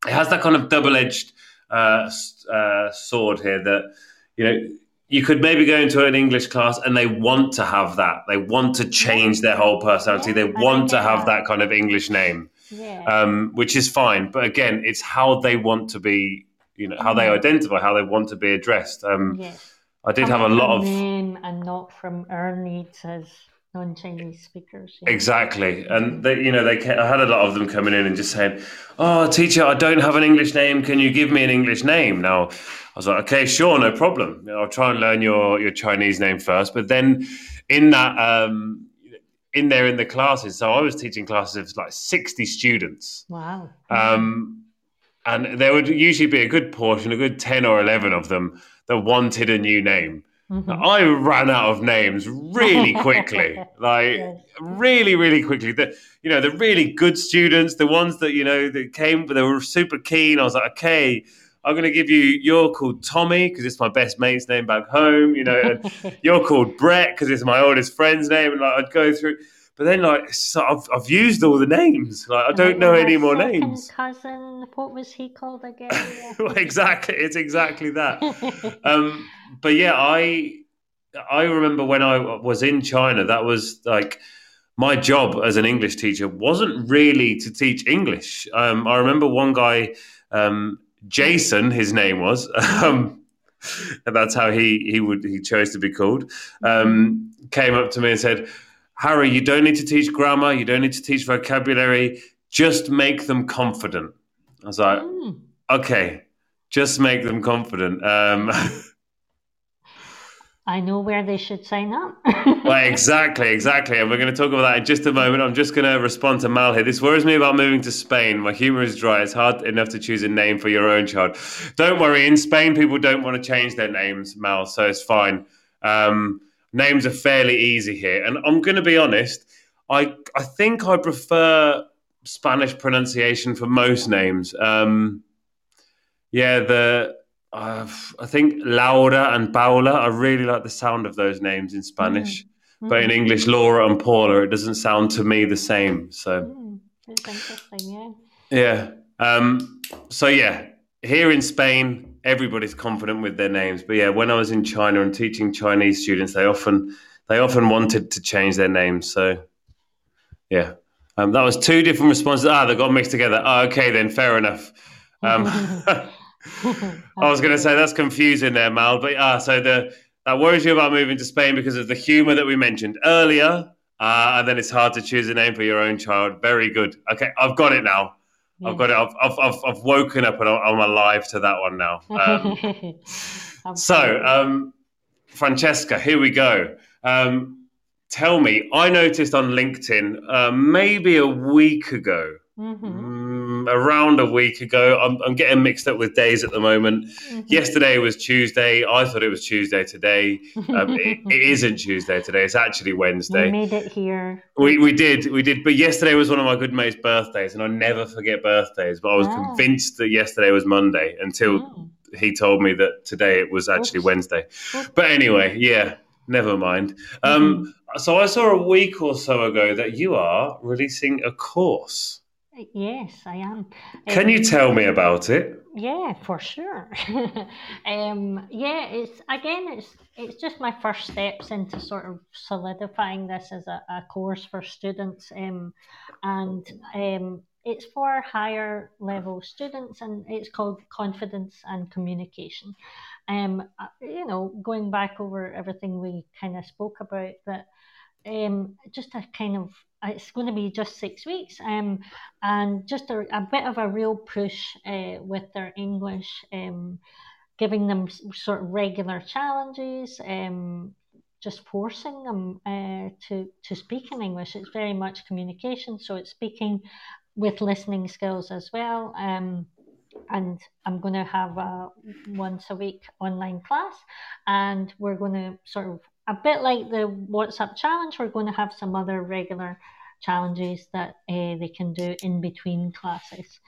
it has that kind of double-edged uh, uh, sword here that, you know, you could maybe go into an English class and they want to have that. They want to change their whole personality. They want to have that kind of English name, um, which is fine. But again, it's how they want to be, you know, how they identify, how they want to be addressed. Um, I did have a lot of... name and not from our needs as... non-Chinese speakers. Yeah. Exactly. And, they, you know, they came, I had a lot of them coming in and just saying, oh, teacher, I don't have an English name. Can you give me an English name? Now, I was like, okay, sure, no problem. You know, I'll try and learn your, your Chinese name first. But then in that, um, in there in the classes, so I was teaching classes of like sixty students. Wow. Um, and there would usually be a good portion, a good ten or eleven of them that wanted a new name. Mm-hmm. I ran out of names really quickly, like yes. really, really quickly. The, you know, the really good students, the ones that, you know, that came, they were super keen. I was like, okay, I'm going to give you, you're called Tommy because it's my best mate's name back home, you know, and you're called Brett because it's my oldest friend's name. And like, I'd go through, but then like, so I've, I've used all the names. Like, I don't know any more names. Cousin, what was he called again? Well, exactly. It's exactly that. Um, But yeah, I I remember when I was in China, that was like my job as an English teacher wasn't really to teach English. Um, I remember one guy, um, Jason, his name was, um, and that's how he he would he chose to be called. Um, came up to me and said, "Harry, you don't need to teach grammar. You don't need to teach vocabulary. Just make them confident." I was like, mm. "Okay, just make them confident." Um, I know where they should sign up. Well, exactly, exactly. And we're going to talk about that in just a moment. I'm just going to respond to Mal here. This worries me about moving to Spain. My humour is dry. It's hard enough to choose a name for your own child. Don't worry. In Spain, people don't want to change their names, Mal, so it's fine. Um, names are fairly easy here. And I'm going to be honest, I I think I prefer Spanish pronunciation for most names. Um, yeah, the... Uh, I think Laura and Paula, I really like the sound of those names in Spanish. Mm-hmm. But in English, Laura and Paula, it doesn't sound to me the same. So, mm, that's interesting, yeah. Yeah. Um, so, yeah, here in Spain, everybody's confident with their names. But, yeah, when I was in China and teaching Chinese students, they often they often wanted to change their names. So, yeah. Um, that was two different responses. Ah, they got mixed together. Ah, okay, then, fair enough. Um I was going to say that's confusing there, Mal, but uh, so the that worries you about moving to Spain because of the humour that we mentioned earlier, uh, and then it's hard to choose a name for your own child. Very good. Okay, I've got it now. Yeah. I've got it. I've I've I've, I've woken up and I'm alive to that one now. Um, so, um, Francesca, here we go. Um, tell me, I noticed on LinkedIn uh, maybe a week ago. Mm-hmm. Mm, around a week ago. I'm, I'm getting mixed up with days at the moment. Mm-hmm. Yesterday was Tuesday. I thought it was Tuesday today. Um, it, it isn't Tuesday today. It's actually Wednesday. We made it here. We we did. We did. But yesterday was one of my good mate's birthdays, and I never forget birthdays. But I was oh. convinced that yesterday was Monday until oh. he told me that today it was actually Oops. Wednesday. Oops. But anyway, yeah, never mind. Um, mm-hmm. So I saw a week or so ago that you are releasing a course. Yes, I am. Can um, you tell me about it? Yeah, for sure. um, yeah, it's again, it's it's just my first steps into sort of solidifying this as a, a course for students, um, and um, it's for higher level students, and it's called Confidence and Communication. Um, you know, going back over everything we kind of spoke about, that um, just a kind of. It's going to be just six weeks um, and just a, a bit of a real push uh, with their English, um, giving them sort of regular challenges, um, just forcing them uh, to, to speak in English. It's very much communication, so it's speaking with listening skills as well. Um, and I'm going to have a once a week online class, and we're going to sort of, a bit like the WhatsApp challenge, we're going to have some other regular challenges that uh, they can do in between classes.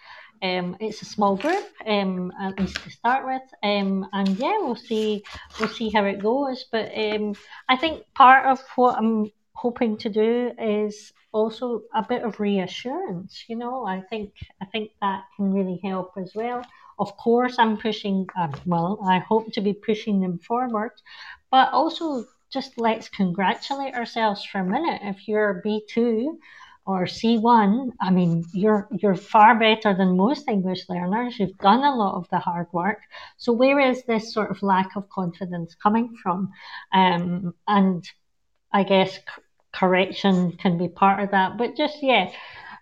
Um, it's a small group, um, at least to start with, um, and yeah, we'll see, we'll see how it goes. But um, I think part of what I'm hoping to do is also a bit of reassurance. You know, I think I think that can really help as well. Of course, I'm pushing. Uh, well, I hope to be pushing them forward, but also. Just let's congratulate ourselves for a minute. If you're B two or C one, I mean, you're you're far better than most English learners. You've done a lot of the hard work. So where is this sort of lack of confidence coming from? Um, and I guess c- correction can be part of that. But just, yeah,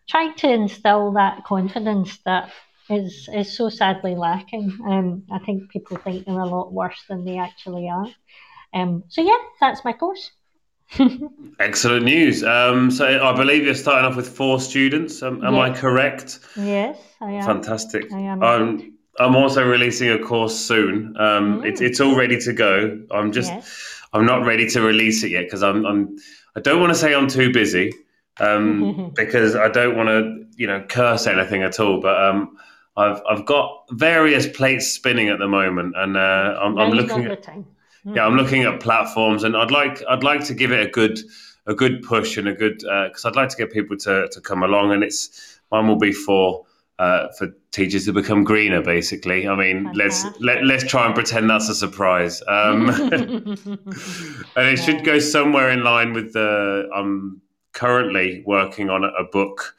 try to instill that confidence that is, is so sadly lacking. Um, I think people think they're a lot worse than they actually are. Um, so, yeah, that's my course. Excellent news. Um, so I believe you're starting off with four students. Um, am yes. I correct? Yes, I am. Fantastic. I am. I'm, I'm also releasing a course soon. Um, mm. it's, it's all ready to go. I'm just, yes. I'm not ready to release it yet because I'm, I'm, I don't want to say I'm too busy um, because I don't want to, you know, curse anything at all. But um, I've, I've got various plates spinning at the moment, and uh, I'm, I'm looking at. Yeah, I'm looking at platforms, and I'd like I'd like to give it a good a good push and a good because uh, I'd like to get people to, to come along, and it's mine will be for uh, for teachers to become greener, basically. I mean, let's let, let's try and pretend that's a surprise, um, and it should go somewhere in line with the. I'm currently working on a book.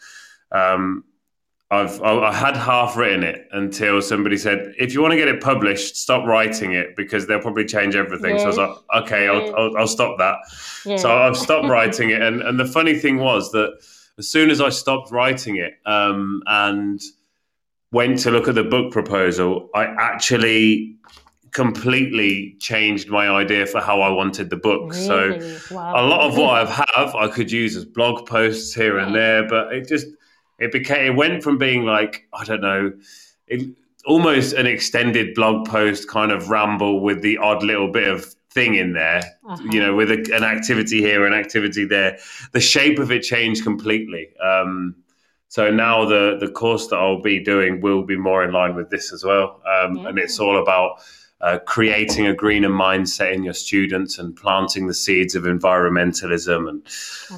Um, I've I had half written it until somebody said, if you want to get it published, stop writing it because they'll probably change everything. Yes. So I was like, okay, I'll, I'll, I'll stop that. Yeah. So I've stopped writing it. And, and the funny thing was that as soon as I stopped writing it um, and went to look at the book proposal, I actually completely changed my idea for how I wanted the book. Really? So wow. A lot of what I have, I could use as blog posts here and there, but it just... It became. It went from being like I don't know, it, almost an extended blog post kind of ramble with the odd little bit of thing in there, uh-huh. you know, with a, an activity here, an activity there. The shape of it changed completely. Um, so now the the course that I'll be doing will be more in line with this as well, um, yeah. and it's all about uh, creating a greener mindset in your students and planting the seeds of environmentalism and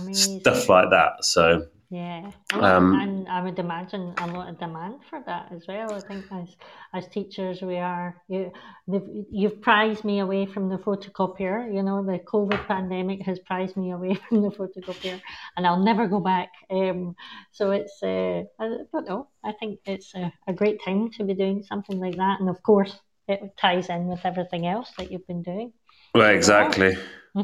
Amazing. Stuff like that. So. Yeah, um, and I would imagine a lot of demand for that as well. I think as as teachers, we are you you've prized me away from the photocopier. You know, the COVID pandemic has prized me away from the photocopier, and I'll never go back. Um, so it's uh, I don't know. I think it's a, a great time to be doing something like that, and of course, it ties in with everything else that you've been doing. Well, exactly.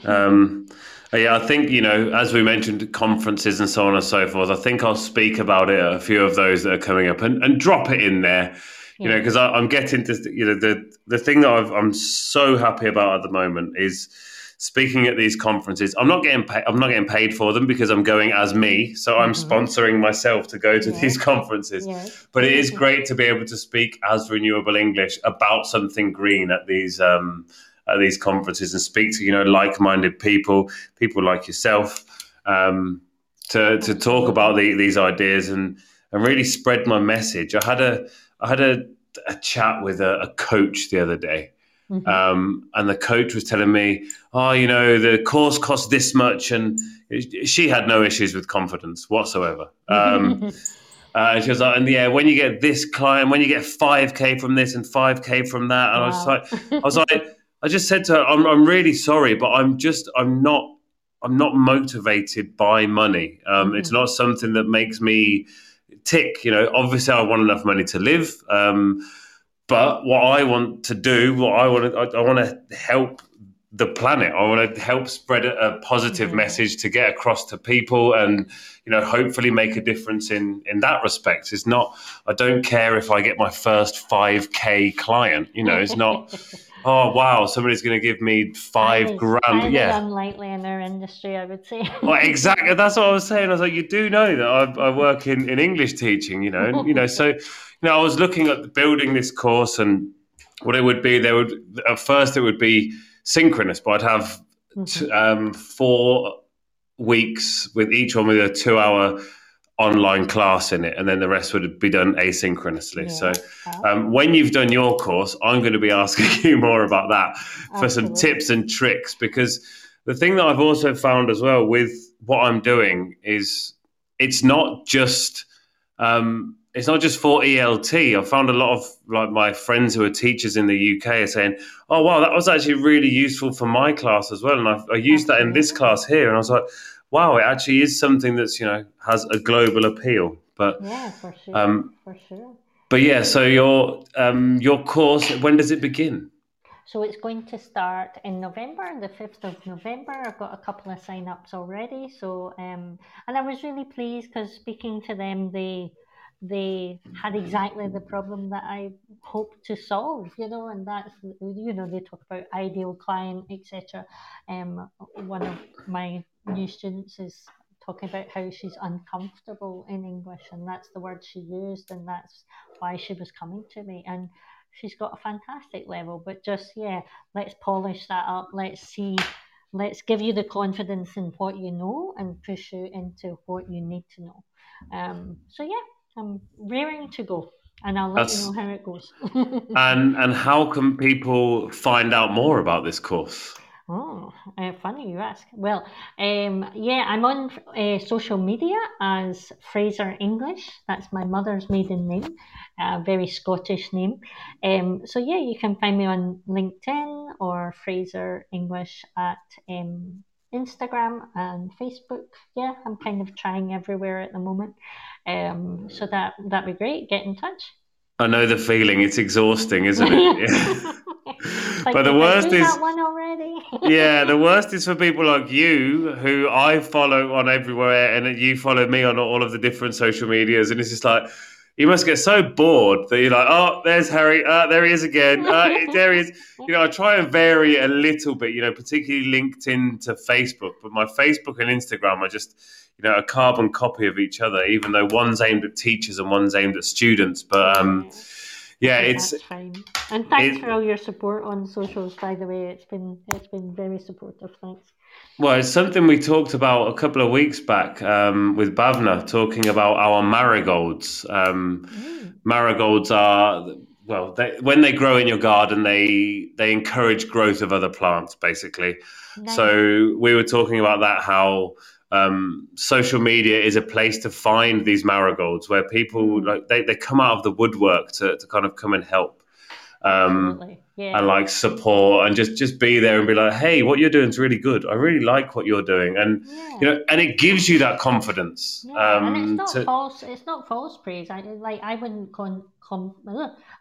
um, yeah, I think, you know, as we mentioned, conferences and so on and so forth, I think I'll speak about it at a few of those that are coming up and, and drop it in there, you yeah. know, because I'm getting to, you know, the, the thing that I've, I'm so happy about at the moment is speaking at these conferences. I'm not getting paid. I'm not getting paid for them because I'm going as me. So I'm mm-hmm. sponsoring myself to go to yeah. these conferences. Yeah. But it is great to be able to speak as Renewable English about something green at these um at these conferences and speak to, you know, like-minded people, people like yourself, um, to to talk about the, these ideas and, and really spread my message. I had a I had a, a chat with a, a coach the other day, mm-hmm. um, and the coach was telling me, oh, you know, the course costs this much, and it, she had no issues with confidence whatsoever. Um, uh, she was like, and yeah, when you get this client, when you get five K from this and five K from that, and wow. I was like, I was like. I just said to her, I'm, I'm really sorry, but I'm just, I'm not, I'm not motivated by money. Um, mm-hmm. It's not something that makes me tick. You know, obviously I want enough money to live. Um, but what I want to do, what I want to, I, I want to help the planet. I want to help spread a, a positive mm-hmm. message to get across to people and, you know, hopefully make a difference in, in that respect. It's not, I don't care if I get my first five K client, you know, it's not... Oh, wow, somebody's going to give me five highly, grand. Highly yeah. unlikely in our industry, I would say. Well, exactly. That's what I was saying. I was like, you do know that I, I work in, in English teaching, you know. And, you know, so, you know, I was looking at building this course and what it would be. There would At first, it would be synchronous, but I'd have mm-hmm. t- um, four weeks with each one with a two-hour online class in it, and then the rest would be done asynchronously. Yeah. So um, when you've done your course, I'm going to be asking you more about that for Absolutely. Some tips and tricks, because the thing that I've also found as well with what I'm doing is it's not just um, it's not just for E L T. I've found a lot of like my friends who are teachers in the U K are saying, oh wow, that was actually really useful for my class as well, and I, I used that in this class here, and I was like, wow, it actually is something that's, you know, has a global appeal. But yeah, for sure. Um, for sure. But yeah, so your um, your course, when does it begin? So it's going to start in November, the fifth of November. I've got a couple of sign-ups already. So um, and I was really pleased because speaking to them, they they had exactly the problem that I hoped to solve, you know, and that's, you know, they talk about ideal client, et cetera. Um, one of my new students is talking about how she's uncomfortable in English, and that's the word she used, and that's why she was coming to me. And she's got a fantastic level, but just, yeah, let's polish that up. Let's see, let's give you the confidence in what you know and push you into what you need to know. Um, so, yeah, I'm rearing to go, and I'll let that's... you know how it goes. and And how can people find out more about this course? Oh, uh, funny you ask. Well, um, yeah, I'm on uh, social media as Fraser English. That's my mother's maiden name, a very Scottish name. Um, so yeah, you can find me on LinkedIn or Fraser English at um, Instagram and Facebook. Yeah, I'm kind of trying everywhere at the moment. Um, so that that'd be great. Get in touch. I know the feeling. It's exhausting, isn't it? Yeah. Like, but the worst is that one already. Yeah, the worst is for people like you who I follow on everywhere, and you follow me on all of the different social medias, and it's just like you must get so bored that you're like, oh, there's Harry, uh, there he is again, uh, there he is. You know, I try and vary it a little bit, you know, particularly LinkedIn to Facebook, but my Facebook and Instagram are just, you know, a carbon copy of each other, even though one's aimed at teachers and one's aimed at students, but. Um, yeah. Yeah, yeah, it's fine. And thanks it, for all your support on socials, by the way. It's been it's been very supportive. Thanks. Well, it's something we talked about a couple of weeks back um, with Bhavna, talking about our marigolds. Um, mm. Marigolds are well, they, when they grow in your garden, they they encourage growth of other plants, basically. Nice. So we were talking about that, how Um, social media is a place to find these marigolds where people, like, they, they come out of the woodwork to, to kind of come and help. Um, yeah. And like support and just, just be there and be like, hey, what you're doing is really good. I really like what you're doing. And, yeah. you know, and it gives you that confidence. Yeah. Um, and it's not to... false. It's not false praise. I like, I wouldn't con, com,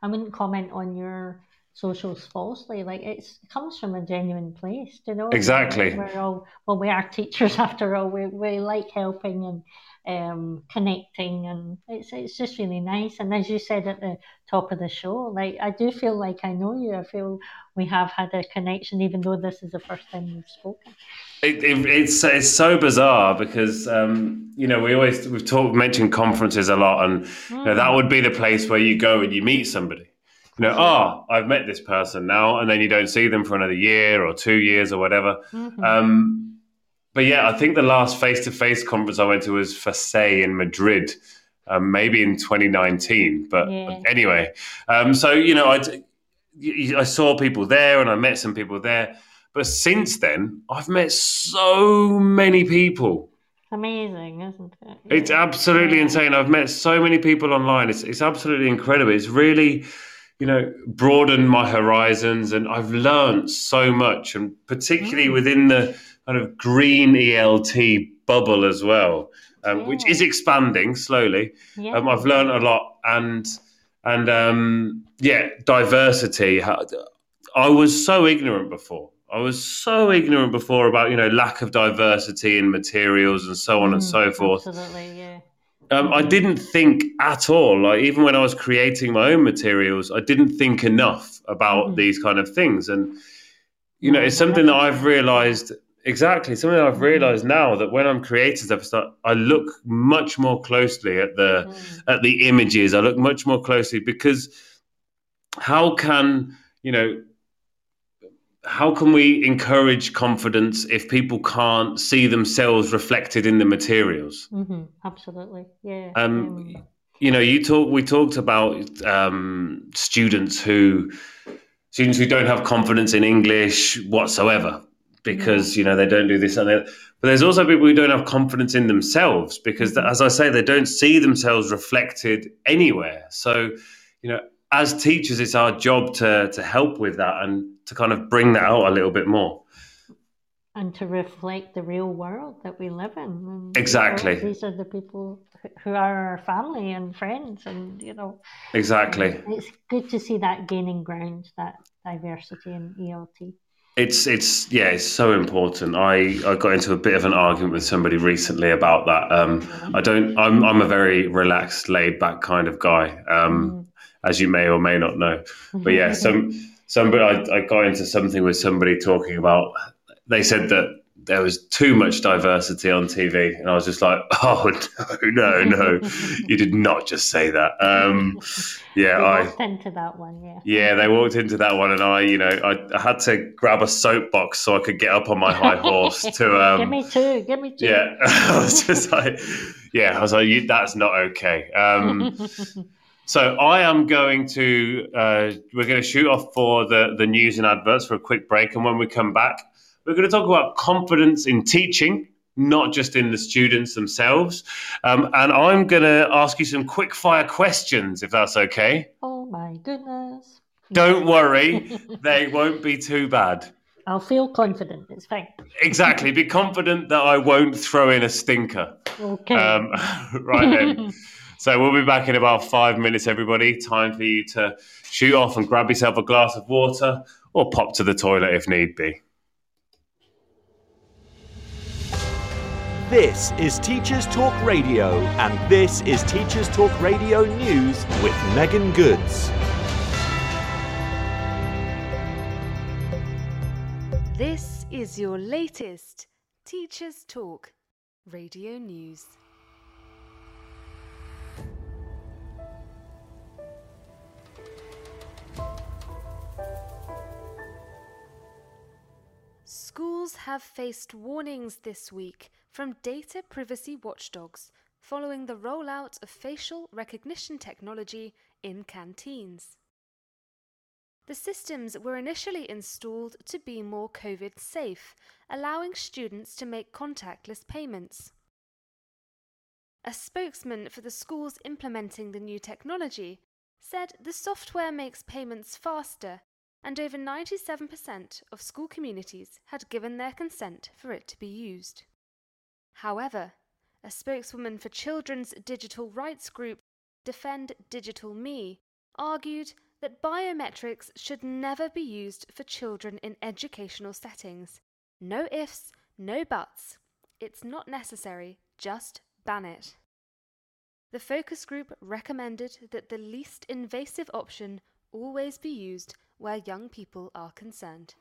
I wouldn't comment on your socials falsely. Like, it's, it comes from a genuine place, you know? Exactly. We're all, well, we are teachers after all. We, we like helping and, um connecting, and it's it's just really nice. And as you said at the top of the show, like, I do feel like I know you. I feel we have had a connection, even though this is the first time we've spoken. It, it, it's it's so bizarre because um you know we always we've talked mentioned conferences a lot, and mm. you know, that would be the place where you go and you meet somebody. You know, oh, I've met this person now, and then you don't see them for another year or two years or whatever. Mm-hmm. Um, But yeah, I think the last face-to-face conference I went to was Fase in Madrid, um, maybe in twenty nineteen. But yeah. anyway, um, so, you know, I, I saw people there and I met some people there. But since then, I've met so many people. Amazing, isn't it? Yeah. It's absolutely yeah. insane. I've met so many people online. It's, it's absolutely incredible. It's really... you know, broaden my horizons, and I've learned so much, and particularly mm. within the kind of green E L T bubble as well, um, yeah. which is expanding slowly. Yeah. Um, I've learned a lot, and and um, yeah, diversity. I was so ignorant before. I was so ignorant before about, you know, lack of diversity in materials and so on mm, and so forth. Absolutely, yeah. Um, I didn't think at all, like even when I was creating my own materials, I didn't think enough about mm-hmm. these kind of things. And, you know, it's something that I've realized, exactly, something that I've realized now, that when I'm creating stuff, I look much more closely at the mm-hmm. at the images. I look much more closely because how can, you know, how can we encourage confidence if people can't see themselves reflected in the materials? Mm-hmm. Absolutely, yeah. Um, um, you know, you talk. We talked about um, students who students who don't have confidence in English whatsoever because yeah. you know they don't do this and that. But there's also people who don't have confidence in themselves because, as I say, they don't see themselves reflected anywhere. So, you know, as teachers, it's our job to to help with that and to kind of bring that out a little bit more. And to reflect the real world that we live in. And exactly. These are the people who are our family and friends and, you know. Exactly. It's good to see that gaining ground, that diversity in E L T. It's, it's yeah, it's so important. I, I got into a bit of an argument with somebody recently about that. Um, I don't, I'm, I'm a very relaxed, laid back kind of guy, um, mm. as you may or may not know. But yeah, some... Somebody, I, I got into something with somebody talking about, they said that there was too much diversity on T V. And I was just like, oh, no, no, no. You did not just say that. Um, yeah, they I walked into that one, yeah. Yeah, they walked into that one. And I, you know, I, I had to grab a soapbox so I could get up on my high horse to. Um, give me two, give me two. Yeah, I was just like, yeah, I was like, you, that's not okay. Um So I am going to, uh, we're going to shoot off for the, the news and adverts for a quick break. And when we come back, we're going to talk about confidence in teaching, not just in the students themselves. Um, and I'm going to ask you some quick fire questions, if that's okay. Oh, my goodness. Don't worry. They won't be too bad. I'll feel confident. It's fine. Exactly. Be confident that I won't throw in a stinker. Okay. Um, right then. So we'll be back in about five minutes, everybody. Time for you to shoot off and grab yourself a glass of water or pop to the toilet if need be. This is Teachers Talk Radio, and this is Teachers Talk Radio News with Megan Goods. This is your latest Teachers Talk Radio News. Schools have faced warnings this week from data privacy watchdogs following the rollout of facial recognition technology in canteens. The systems were initially installed to be more COVID safe, allowing students to make contactless payments. A spokesman for the schools implementing the new technology said the software makes payments faster, and over ninety-seven percent of school communities had given their consent for it to be used. However, a spokeswoman for children's digital rights group, Defend Digital Me, argued that biometrics should never be used for children in educational settings. No ifs, no buts. It's not necessary, just ban it. The focus group recommended that the least invasive option always be used where young people are concerned.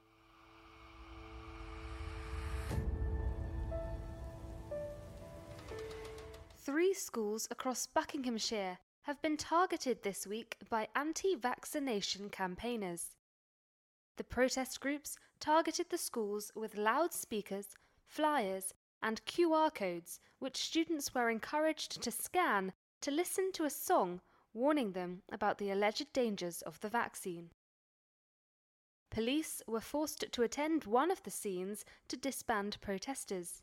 Three schools across Buckinghamshire have been targeted this week by anti-vaccination campaigners. The protest groups targeted the schools with loudspeakers, flyers, and Q R codes, which students were encouraged to scan to listen to a song warning them about the alleged dangers of the vaccine. Police were forced to attend one of the scenes to disband protesters.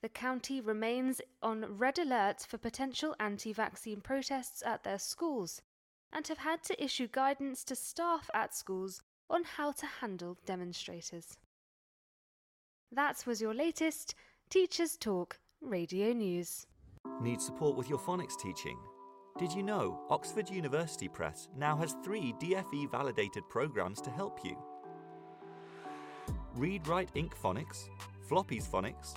The county remains on red alert for potential anti-vaccine protests at their schools and have had to issue guidance to staff at schools on how to handle demonstrators. That was your latest Teachers Talk Radio News. Need support with your phonics teaching? Did you know Oxford University Press now has three D F E-validated programmes to help you? Read Write Incorporated. Phonics, Floppy's Phonics,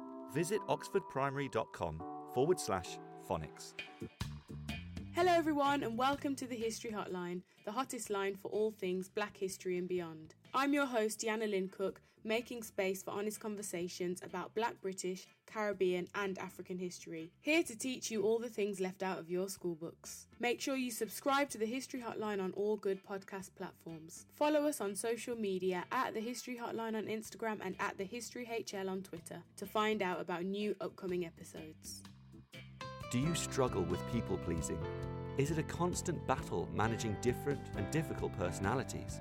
visit oxfordprimary.com forward slash phonics. Hello everyone and welcome to the History Hotline, the hottest line for all things black history and beyond. I'm your host Deanna Lynn Cook, making space for honest conversations about black British, Caribbean and African history, here to teach you all the things left out of your school books. Make sure you subscribe to the History Hotline on all good podcast platforms. Follow us on social media at the History Hotline on Instagram and at the History H L on Twitter to find out about new upcoming episodes. Do you struggle with people pleasing? Is it a constant battle managing different and difficult personalities?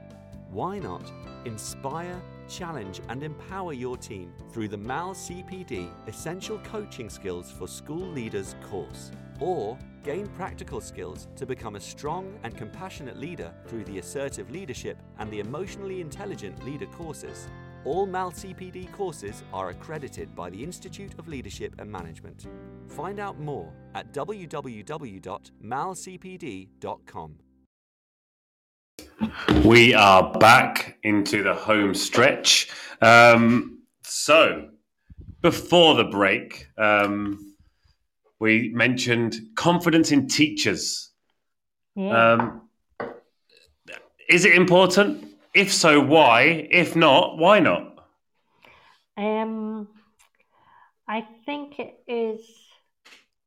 Why not inspire, challenge and empower your team through the Mal C P D Essential Coaching Skills for School Leaders course, or gain practical skills to become a strong and compassionate leader through the Assertive Leadership and the Emotionally Intelligent Leader courses. All Mal C P D courses are accredited by the Institute of Leadership and Management. Find out more at w w w dot mal c p d dot com. We are back into the home stretch. Um, so, before the break, um, we mentioned confidence in teachers. Yeah. Um, is it important? If so, why? If not, why not? Um, I think it is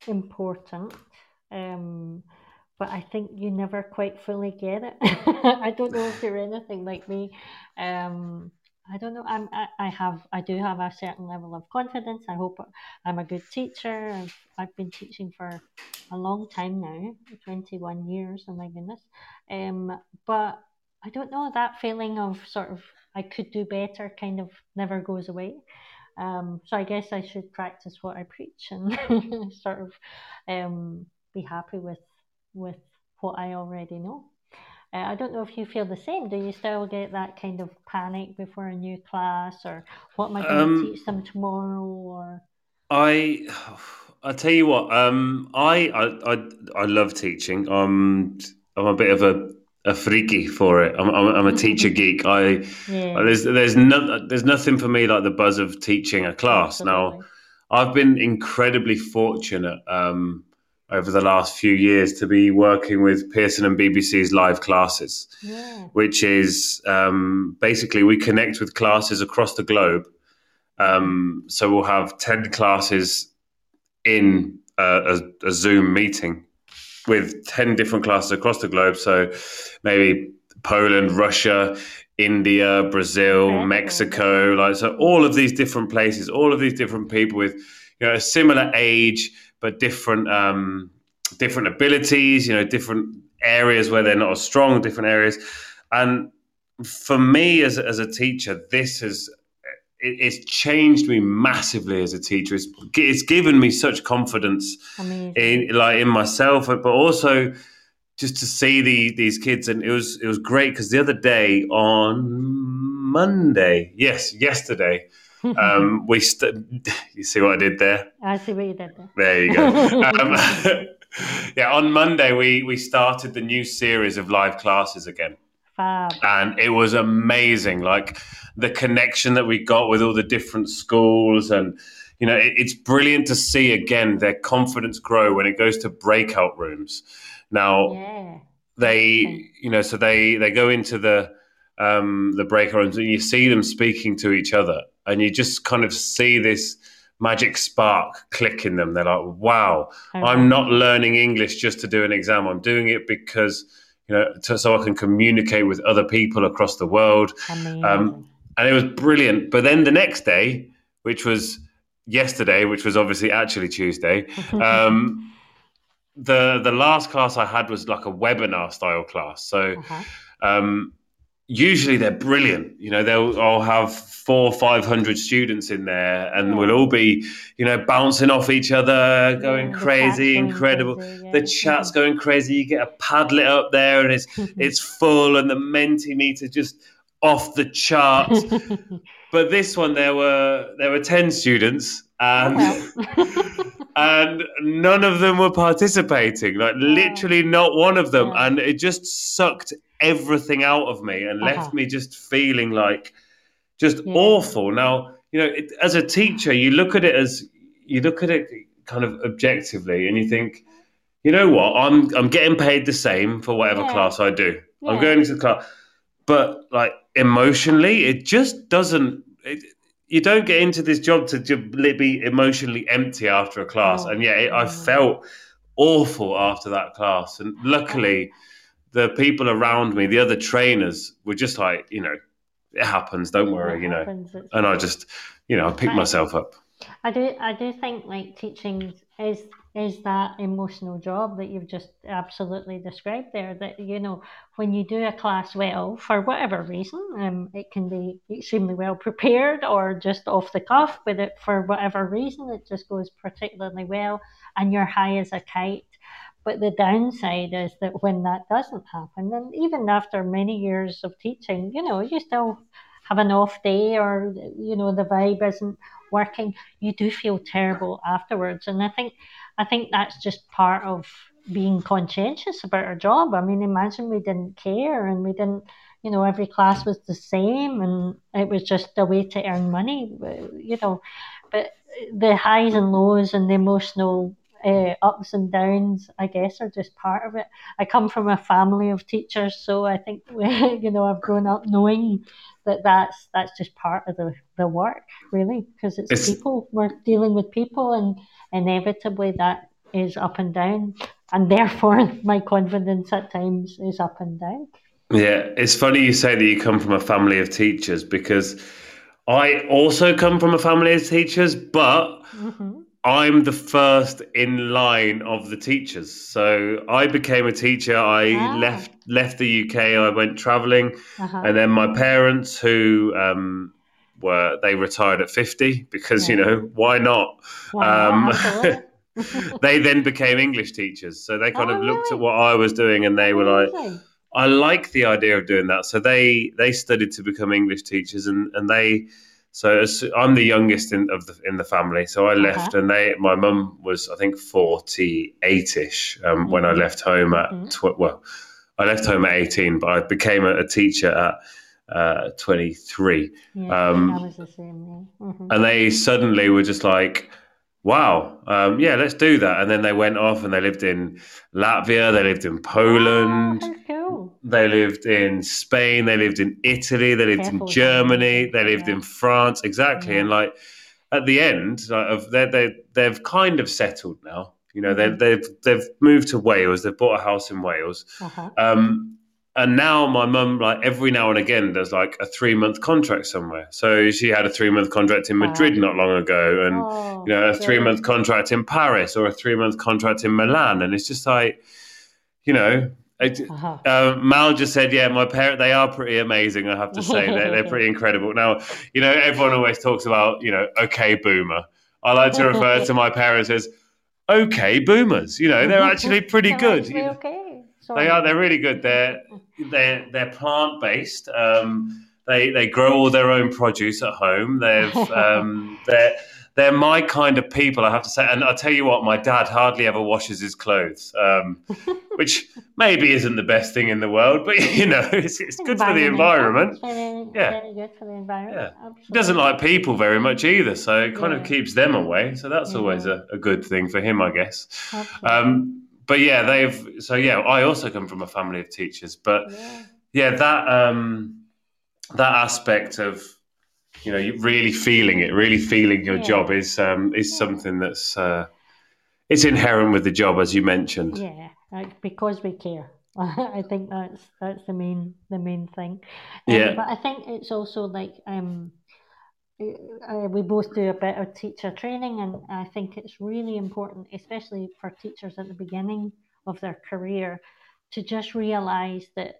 important, um, but I think you never quite fully get it. I don't know if you're anything like me. Um, I don't know. I'm, I, I have. I do have a certain level of confidence. I hope I'm a good teacher. I've, I've been teaching for a long time now, twenty-one years. Oh my goodness. Um, but. I don't know, that feeling of sort of I could do better kind of never goes away. Um, so I guess I should practice what I preach and sort of um, be happy with with what I already know. Uh, I don't know if you feel the same. Do you still get that kind of panic before a new class, or what am I going um, to teach them tomorrow? Or I, I tell you what, um, I, I I I love teaching. I'm I'm a bit of a A freaky for it. I'm, I'm, I'm a teacher geek. I yeah. there's there's no there's nothing for me like the buzz of teaching a class. Absolutely. Now, I've been incredibly fortunate um, over the last few years to be working with Pearson and B B C's live classes, yeah. which is um, basically we connect with classes across the globe. Um, so we'll have ten classes in a, a, a Zoom meeting with ten different classes across the globe. So maybe Poland, Russia, India, Brazil, okay. Mexico, like so all of these different places, all of these different people with, you know, a similar age, but different um, different abilities, you know, different areas where they're not as strong, different areas. And for me as, as a teacher, this has it, it's changed me massively as a teacher. It's, it's given me such confidence in, like in myself, but also just to see the, these kids. And it was it was great because the other day on Monday, yes, yesterday, um, we st- you see what I did there? I see what you did there. There you go. um, yeah, on Monday we we started the new series of live classes again. Fab. And it was amazing, like the connection that we got with all the different schools. And you know, it, it's brilliant to see again their confidence grow when it goes to breakout rooms. Now yeah. they, you know, so they they go into the um, the breakout rooms and you see them speaking to each other. And you just kind of see this magic spark click in them. They're like, wow, okay. I'm not learning English just to do an exam. I'm doing it because, you know, to, so I can communicate with other people across the world. Um, and it was brilliant. But then the next day, which was yesterday, which was obviously actually Tuesday, um, the, the last class I had was like a webinar style class. So uh-huh. um, usually they're brilliant. You know, they'll I'll have... four or five hundred students in there, and we'll all be, you know, bouncing off each other, going yeah, crazy, incredible. Crazy, yeah. The chat's yeah. going crazy. You get a Padlet up there, and it's it's full, and the Mentimeter just off the charts. But this one, there were there were ten students, and okay. and none of them were participating. Like yeah. literally, not one of them, yeah. and it just sucked everything out of me and uh-huh. left me just feeling like. Just yeah. awful. Now, you know, it, as a teacher, you look at it as you look at it kind of objectively, and you think, you know what, I'm I'm getting paid the same for whatever yeah. class I do. Yeah. I'm going to the class, but like emotionally, it just doesn't. It, you don't get into this job to just be emotionally empty after a class, oh, and yet it, yeah. I felt awful after that class. And luckily, the people around me, the other trainers, were just like, you know. It happens, don't worry, it you know. Happens, and great. I just, you know, I pick myself up. I do I do think, like, teaching is is that emotional job that you've just absolutely described there, that, you know, when you do a class well, for whatever reason, um, it can be extremely well prepared or just off the cuff, but it, for whatever reason, it just goes particularly well and you're high as a kite. But the downside is that when that doesn't happen, and even after many years of teaching, you know, you still have an off day or, you know, the vibe isn't working, you do feel terrible afterwards. And I think I think that's just part of being conscientious about our job. I mean, imagine we didn't care and we didn't, you know, every class was the same and it was just a way to earn money, you know. But the highs and lows and the emotional Uh, ups and downs, I guess, are just part of it. I come from a family of teachers, so I think, you know, I've grown up knowing that that's, that's just part of the, the work, really, because it's, it's people. We're dealing with people, and inevitably that is up and down, and therefore my confidence at times is up and down. Yeah, it's funny you say that you come from a family of teachers, because I also come from a family of teachers, but... Mm-hmm. I'm the first in line of the teachers. So I became a teacher. I ah. left left the U K. I went travelling. Uh-huh. And then my parents, who um, were, they retired at fifty because, yeah. you know, why not? Wow. Um, they then became English teachers. So they kind oh, of looked really? at what I was doing and they were really? like, I like the idea of doing that. So they, they studied to become English teachers, and, and they... So I'm the youngest in of the in the family. So I left, uh-huh. and they my mum was I think forty-eight-ish um, mm-hmm. when I left home at tw- well, I left home at eighteen, but I became a, a teacher at uh, twenty-three. Yeah, um, I was the same. Mm-hmm. And they suddenly were just like, wow, um, yeah, let's do that. And then they went off and they lived in Latvia, they lived in Poland, oh, that's cool. They lived in Spain, they lived in Italy, they lived Careful. in Germany, they lived yeah. in France, exactly. Yeah. And like at the end, like, of they they they've kind of settled now. You know, mm-hmm. they, they've they've moved to Wales, they've bought a house in Wales, uh-huh. um, and now my mum, like every now and again, there's like a three month contract somewhere. So she had a three month contract in Madrid not long ago, and oh, you know, a three month contract in Paris or a three month contract in Milan, and it's just like, you know, it, uh-huh. uh, Mal just said, yeah, my parents, they are pretty amazing. I have to say, they're, they're pretty incredible. Now, you know, everyone always talks about, you know, okay, boomer. I like to refer to my parents as okay boomers. You know, they're actually pretty they're good. Actually okay. Sorry. They are. They're really good. They're they're they're plant based. Um, they they grow all their own produce at home. They've um, they're they're my kind of people, I have to say. And I'll tell you what, my dad hardly ever washes his clothes, um, which maybe isn't the best thing in the world, but you know, it's it's good for the environment. Very, yeah, very good for the environment. Yeah. He doesn't like people very much either, so it kind yeah. of keeps them away. So that's yeah. always a, a good thing for him, I guess. Um, But yeah, they've, so yeah, I also come from a family of teachers, but yeah, yeah that, um, that aspect of, you know, you really feeling it, really feeling your yeah. job is, um, is yeah. something that's, uh, it's inherent with the job, as you mentioned. Yeah. Like, because we care. I think that's, that's the main, the main thing. Um, yeah. But I think it's also like, um, Uh, we both do a bit of teacher training, and I think it's really important, especially for teachers at the beginning of their career, to just realise that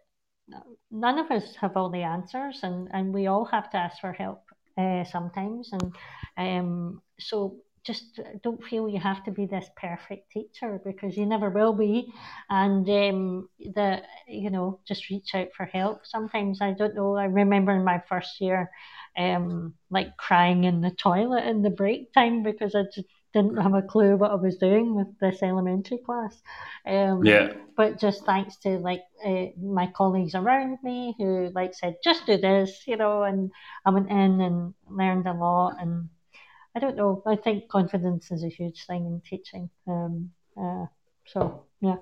none of us have all the answers, and, and we all have to ask for help uh, sometimes. And um, so just don't feel you have to be this perfect teacher, because you never will be. And um, the, you know, just reach out for help. Sometimes, I don't know, I remember in my first year, Um, like crying in the toilet in the break time because I just didn't have a clue what I was doing with this elementary class. Um, yeah. But just thanks to like uh, my colleagues around me who like said, just do this, you know, and I went in and learned a lot. And I don't know, I think confidence is a huge thing in teaching. Um, uh, so, yeah.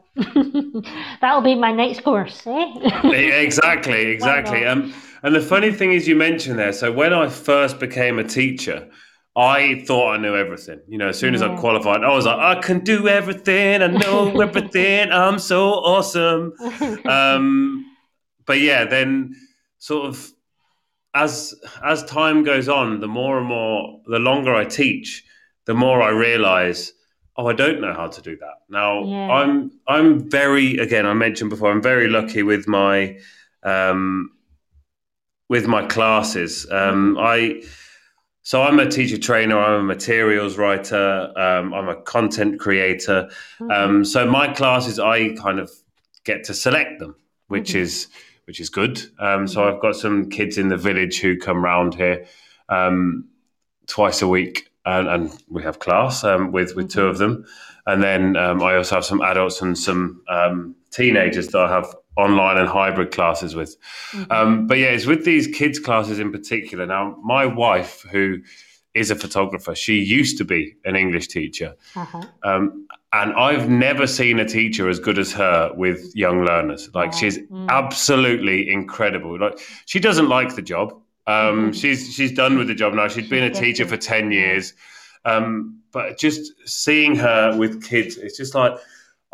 That'll be my next course, eh? Exactly, exactly. Um, and the funny thing is, you mentioned there, so when I first became a teacher, I thought I knew everything. You know, as soon as yeah. I qualified, I was like, I can do everything, I know everything, I'm so awesome. Um, but yeah, then sort of as as time goes on, the more and more, the longer I teach, the more I realise, oh, I don't know how to do that. Now, yeah. I'm I'm very, again, I mentioned before, I'm very lucky with my um, with my classes. Um, I so I'm a teacher trainer, I'm a materials writer, um, I'm a content creator. Mm-hmm. Um, so my classes, I kind of get to select them, which mm-hmm. is which is good. Um, mm-hmm. So I've got some kids in the village who come round here um, twice a week. And, and we have class um, with, with two of them. And then um, I also have some adults and some um, teenagers that I have online and hybrid classes with. Mm-hmm. Um, but yeah, it's with these kids' classes in particular. Now, my wife, who is a photographer, she used to be an English teacher. Uh-huh. Um, and I've never seen a teacher as good as her with young learners. Like, yeah. she's mm. absolutely incredible. Like, she doesn't like the job. Um, she's she's done with the job now. She'd been a teacher for ten years. Um, but just seeing her with kids, it's just like,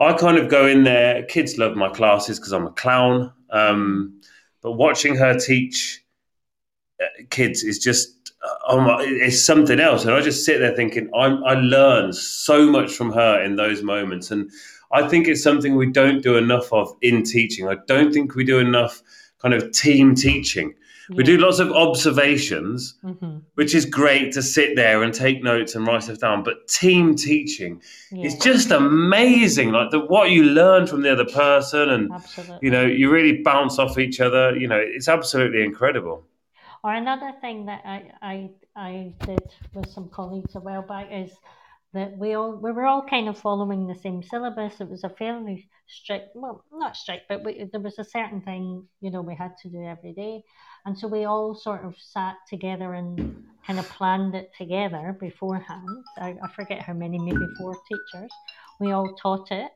I kind of go in there. Kids love my classes because I'm a clown. Um, but watching her teach kids is just, oh my, it's something else. And I just sit there thinking, I'm, I learn so much from her in those moments. And I think it's something we don't do enough of in teaching. I don't think we do enough kind of team teaching. We yeah. do lots of observations, mm-hmm. which is great to sit there and take notes and write stuff down. But team teaching yeah. is just amazing. Like the, what you learn from the other person and, absolutely. You know, you really bounce off each other. You know, it's absolutely incredible. Or another thing that I, I, I did with some colleagues a while back is that we all we were all kind of following the same syllabus. It was a fairly strict, well, not strict, but we, there was a certain thing, you know, we had to do every day. And so we all sort of sat together and kind of planned it together beforehand. I, I forget how many, maybe four teachers. We all taught it.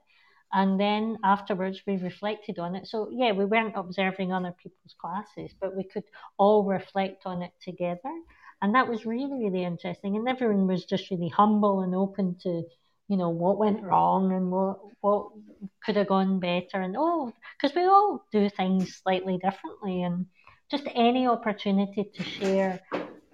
And then afterwards, we reflected on it. So, yeah, we weren't observing other people's classes, but we could all reflect on it together. And that was really, really interesting. And everyone was just really humble and open to, you know, what went wrong and what what could have gone better. And, oh, because we all do things slightly differently. And just any opportunity to share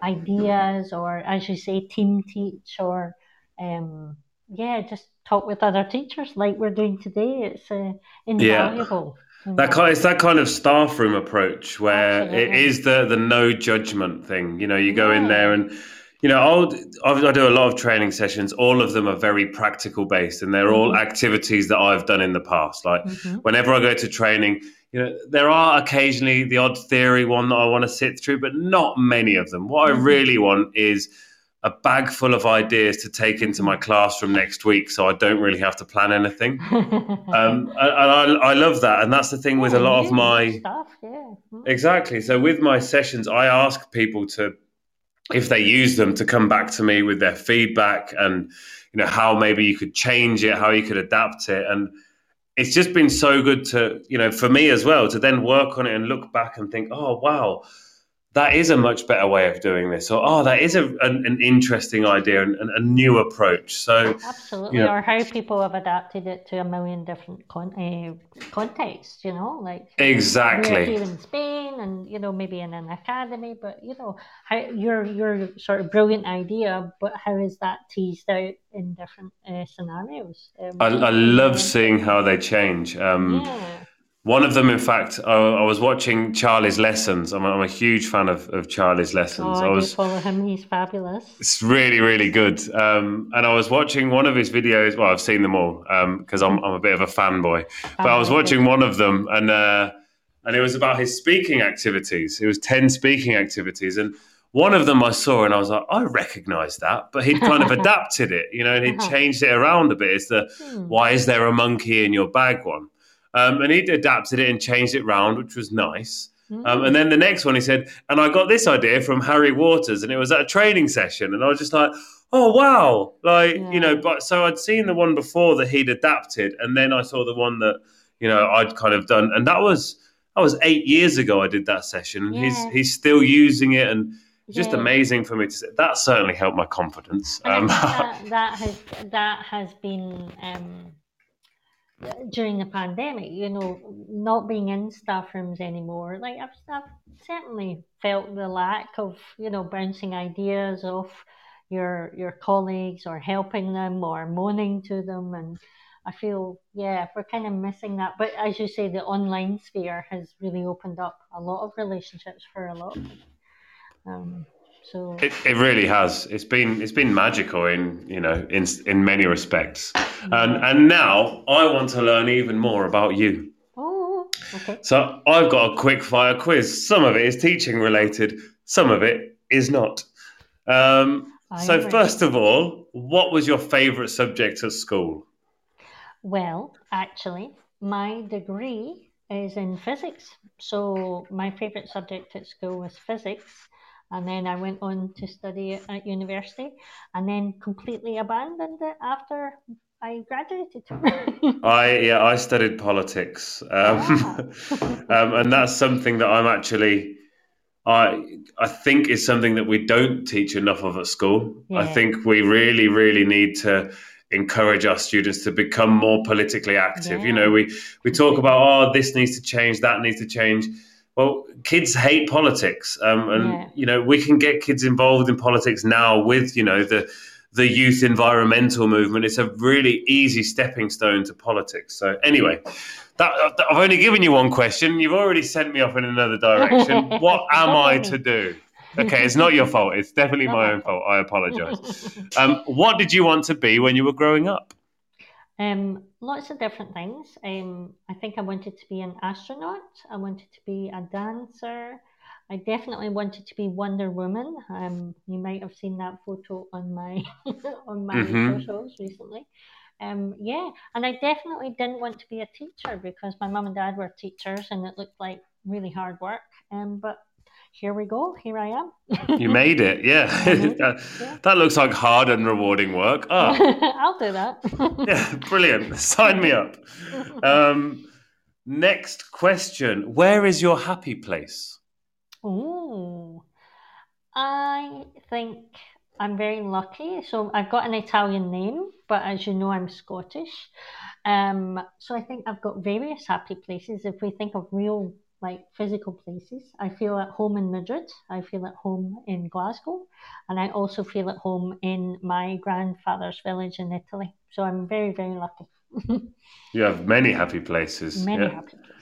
ideas or, as you say, team teach or, um, yeah, just talk with other teachers like we're doing today. It's uh, invaluable. Yeah. That kind, it's that kind of staff room approach where Absolutely. It is the the no judgment thing. You know, you go yeah. in there and, you know, I'll, I'll, I do a lot of training sessions. All of them are very practical based, and they're mm-hmm. all activities that I've done in the past. Like mm-hmm. whenever I go to training, you know, there are occasionally the odd theory one that I want to sit through, but not many of them. What mm-hmm. I really want is a bag full of ideas to take into my classroom next week, so I don't really have to plan anything. um, and I, I love that, and that's the thing with a lot of my stuff. Yeah, exactly. So with my sessions, I ask people to, if they use them, to come back to me with their feedback and, you know, how maybe you could change it, how you could adapt it, and it's just been so good to, you know, for me as well, to then work on it and look back and think, oh wow, that is a much better way of doing this. Or, oh, that is a, an, an interesting idea and, and a new approach. So absolutely, you know, or how people have adapted it to a million different con- uh, contexts, you know, like exactly here in Spain and, you know, maybe in an academy, but, you know, how your your sort of brilliant idea, but how is that teased out in different uh, scenarios? Um, I, I love seeing how they change. Um, yeah. One of them, in fact, I, I was watching Charlie's Lessons. I'm, I'm a huge fan of, of Charlie's Lessons. Oh, I, I was, do follow him. He's fabulous. It's really, really good. Um, and I was watching one of his videos. Well, I've seen them all because um, I'm, I'm a bit of a fanboy. Fan but I was watching one of them, and uh, and it was about his speaking activities. It was ten speaking activities, and one of them I saw, and I was like, I recognise that, but he'd kind of adapted it, you know, and he'd changed it around a bit. It's the hmm. why is there a monkey in your bag one. Um, and he adapted it and changed it round, which was nice. Mm-hmm. Um, and then the next one he said, and I got this idea from Harry Waters, and it was at a training session. And I was just like, oh, wow. Like, yeah. you know, but so I'd seen the one before that he'd adapted. And then I saw the one that, you know, I'd kind of done. And that was, that was eight years ago I did that session. And yeah. he's, he's still using it. And it's just yeah. amazing for me to say. That certainly helped my confidence. Um, that, that, has, that has been... Um... during the pandemic, you know, not being in staff rooms anymore, like I've, I've certainly felt the lack of, you know, bouncing ideas off your your colleagues or helping them or moaning to them. And I feel, yeah, we're kind of missing that. But as you say, the online sphere has really opened up a lot of relationships for a lot of people. Um, So. It, it really has. It's been it's been magical in you know in in many respects, and and now I want to learn even more about you. Oh, okay. So I've got a quick fire quiz. Some of it is teaching related, some of it is not. Um, so first of all, what was your favourite subject at school? Well, actually, my degree is in physics, so my favourite subject at school was physics. And then I went on to study at university and then completely abandoned it after I graduated. I yeah, I studied politics. Um, ah. um, and that's something that I'm actually, I I think is something that we don't teach enough of at school. Yeah. I think we really, really need to encourage our students to become more politically active. Yeah. You know, we, we talk about, oh, this needs to change, that needs to change. Well, kids hate politics, um, and yeah. you know we can get kids involved in politics now with you know the the youth environmental movement. It's a really easy stepping stone to politics. So anyway, that, that I've only given you one question. You've already sent me off in another direction. What am I to do? Okay, it's not your fault. It's definitely no. my own fault. I apologise. Um, what did you want to be when you were growing up? Um, lots of different things. Um, I think I wanted to be an astronaut. I wanted to be a dancer. I definitely wanted to be Wonder Woman. Um, you might have seen that photo on my on my mm-hmm. socials recently. Um, yeah, and I definitely didn't want to be a teacher because my mum and dad were teachers, and it looked like really hard work. Um, but here we go. Here I am. You made it. Yeah. Made it, yeah. That looks like hard and rewarding work. Oh. I'll do that. Yeah, brilliant. Sign me up. Um, next question. Where is your happy place? Oh, I think I'm very lucky. So I've got an Italian name, but as you know, I'm Scottish. Um, so I think I've got various happy places. If we think of real, like physical places, I feel at home in Madrid, I feel at home in Glasgow, and I also feel at home in my grandfather's village in Italy. So I'm very, very lucky. You have many happy places. Many yeah. happy places.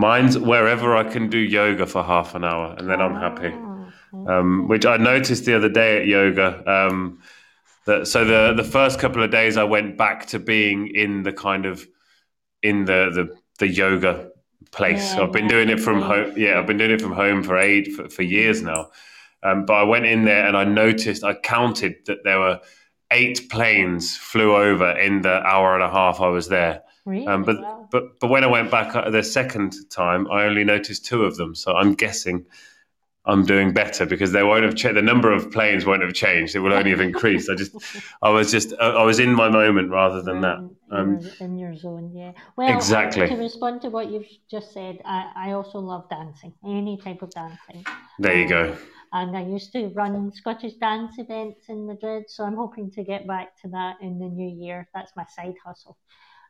Mine's wherever I can do yoga for half an hour, and then I'm happy. Um, which I noticed the other day at yoga. Um, that so the the first couple of days I went back to being in the kind of in the the, the yoga place. Yeah, so I've been yeah, doing it from home. Yeah, I've been doing it from home for eight for, for years now. Um, but I went in there and I noticed, I counted that there were eight planes flew over in the hour and a half I was there. Really? Um, but wow. but but when I went back the second time, I only noticed two of them. So I'm guessing I'm doing better because they won't have cha- the number of planes won't have changed. It will only have increased. I just I was just I was in my moment rather than that. Um, in your zone, yeah. Well, exactly. To respond to what you've just said, I, I also love dancing, any type of dancing. There you go. And I used to run Scottish dance events in Madrid, so I'm hoping to get back to that in the new year. That's my side hustle.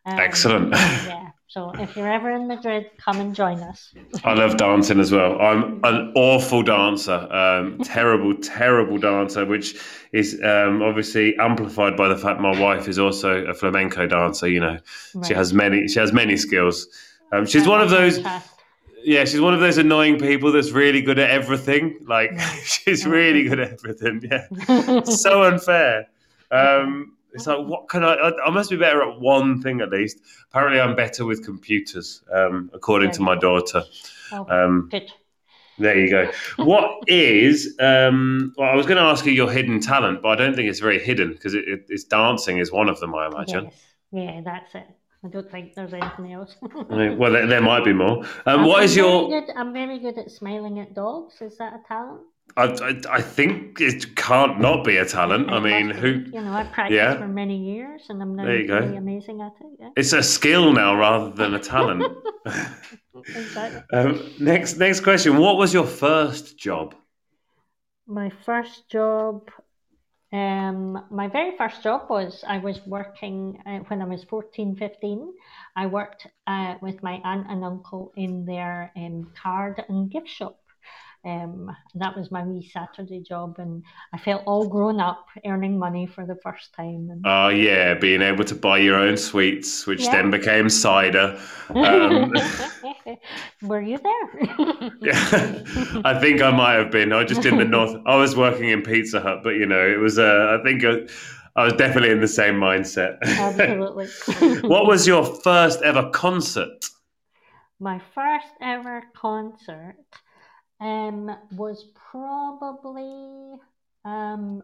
Um, Excellent. Yeah. So if you're ever in Madrid, come and join us. I love dancing as well. I'm an awful dancer, um, terrible, terrible dancer, which is um, obviously amplified by the fact my wife is also a flamenco dancer. You know, right. she has many, she has many skills. Um, she's one of those. Yeah, she's one of those annoying people that's really good at everything. Like she's really good at everything. Yeah, so unfair. Um, It's like, what can I, I must be better at one thing at least. Apparently I'm better with computers, um, according to my daughter. Um, there you go. What is, um, well, I was going to ask you your hidden talent, but I don't think it's very hidden because it, it, it's dancing is one of them, I imagine. Yes. Yeah, that's it. I don't think there's anything else. I mean, well, there, there might be more. Um, what is your... Good, I'm very good at smiling at dogs. Is that a talent? I, I, I think it can't not be a talent. I mean, who... You know, I've practiced yeah. for many years and I'm now really amazing at it. Yeah. It's a skill now rather than a talent. Exactly. um, next, next question. What was your first job? My first job... Um, my very first job was I was working uh, when I was fourteen, fifteen. I worked uh, with my aunt and uncle in their um, card and gift shop. Um, that was my wee Saturday job, and I felt all grown up earning money for the first time. Oh, uh, yeah, being able to buy your own sweets, which yeah. then became cider. Um, Were you there? Yeah, I think I might have been. I was just in the north. I was working in Pizza Hut, but, you know, it was, uh, I think I, I was definitely in the same mindset. Absolutely. What was your first ever concert? My first ever concert... Um, was probably, um,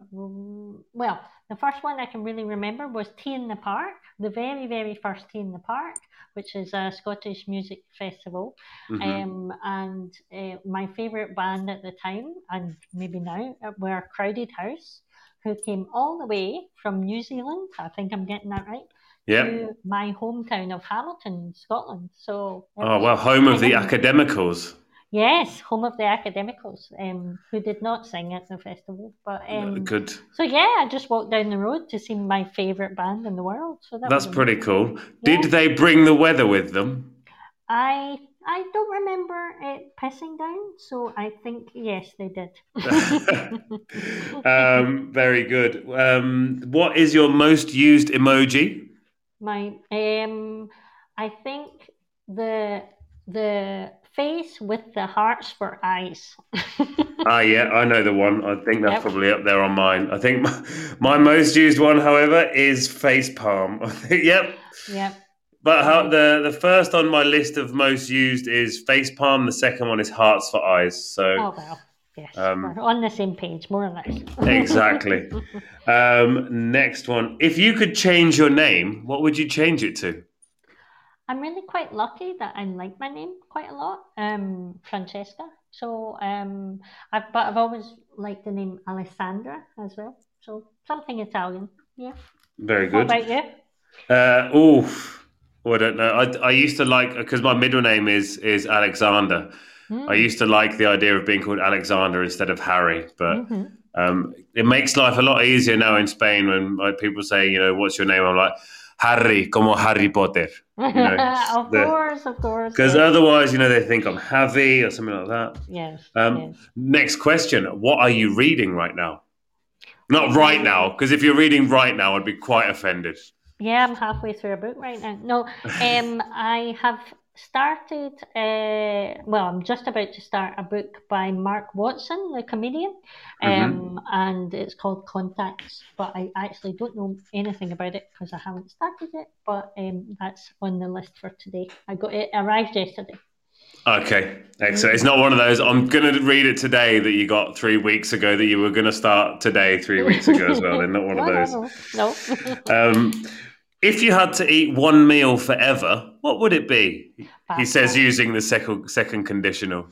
well, the first one I can really remember was Tea in the Park, the very, very first Tea in the Park, which is a Scottish music festival. Mm-hmm. Um, and uh, my favourite band at the time, and maybe now, were Crowded House, who came all the way from New Zealand, I think I'm getting that right, yep. to my hometown of Hamilton, Scotland. So, um, oh, well, home of the Academicals. Yes, home of the Academicals, um, who did not sing at the festival. But um, good. So yeah, I just walked down the road to see my favourite band in the world. So that that's pretty cool. Yeah. Did they bring the weather with them? I I don't remember it pissing down, so I think yes, they did. um, very good. Um, what is your most used emoji? My um, I think the the. Face with the hearts for eyes. Ah, yeah, I know the one. I think that's yep. probably up there on mine. I think my, my most used one, however, is face palm. yep. Yep. But how, the the first on my list of most used is Facepalm. The second one is Hearts for Eyes. So, oh, well, yes, um, we're on the same page, more or less. Exactly. Um, next one. If you could change your name, what would you change it to? I'm really quite lucky that I like my name quite a lot, um, Francesca. So, um, I've, but I've always liked the name Alessandra as well. So something Italian, yeah. Very good. What about you? Uh, oof. Oh, I don't know. I, I used to like, because my middle name is is Alexander. Mm. I used to like the idea of being called Alexander instead of Harry, but mm-hmm. um, it makes life a lot easier now in Spain when like, people say, you know, what's your name? I'm like, Harry, como Harry Potter. You know, of the, course, of course. Because yes. Otherwise, you know, they think I'm Javi or something like that. Yes, um, yes. Next question. What are you reading right now? Not right now, because if you're reading right now, I'd be quite offended. Yeah, I'm halfway through a book right now. No, um, I have started, uh, well, I'm just about to start a book by Mark Watson, the comedian, um, mm-hmm. and it's called Contacts, but I actually don't know anything about it because I haven't started it, but um, that's on the list for today. I got it arrived yesterday. Okay, excellent. It's not one of those, I'm going to read it today that you got three weeks ago, that you were going to start today three weeks ago as well. They're not one no, of those. No. no. um, if you had to eat one meal forever, what would it be? Bad he says, bad. Using the second, second conditional.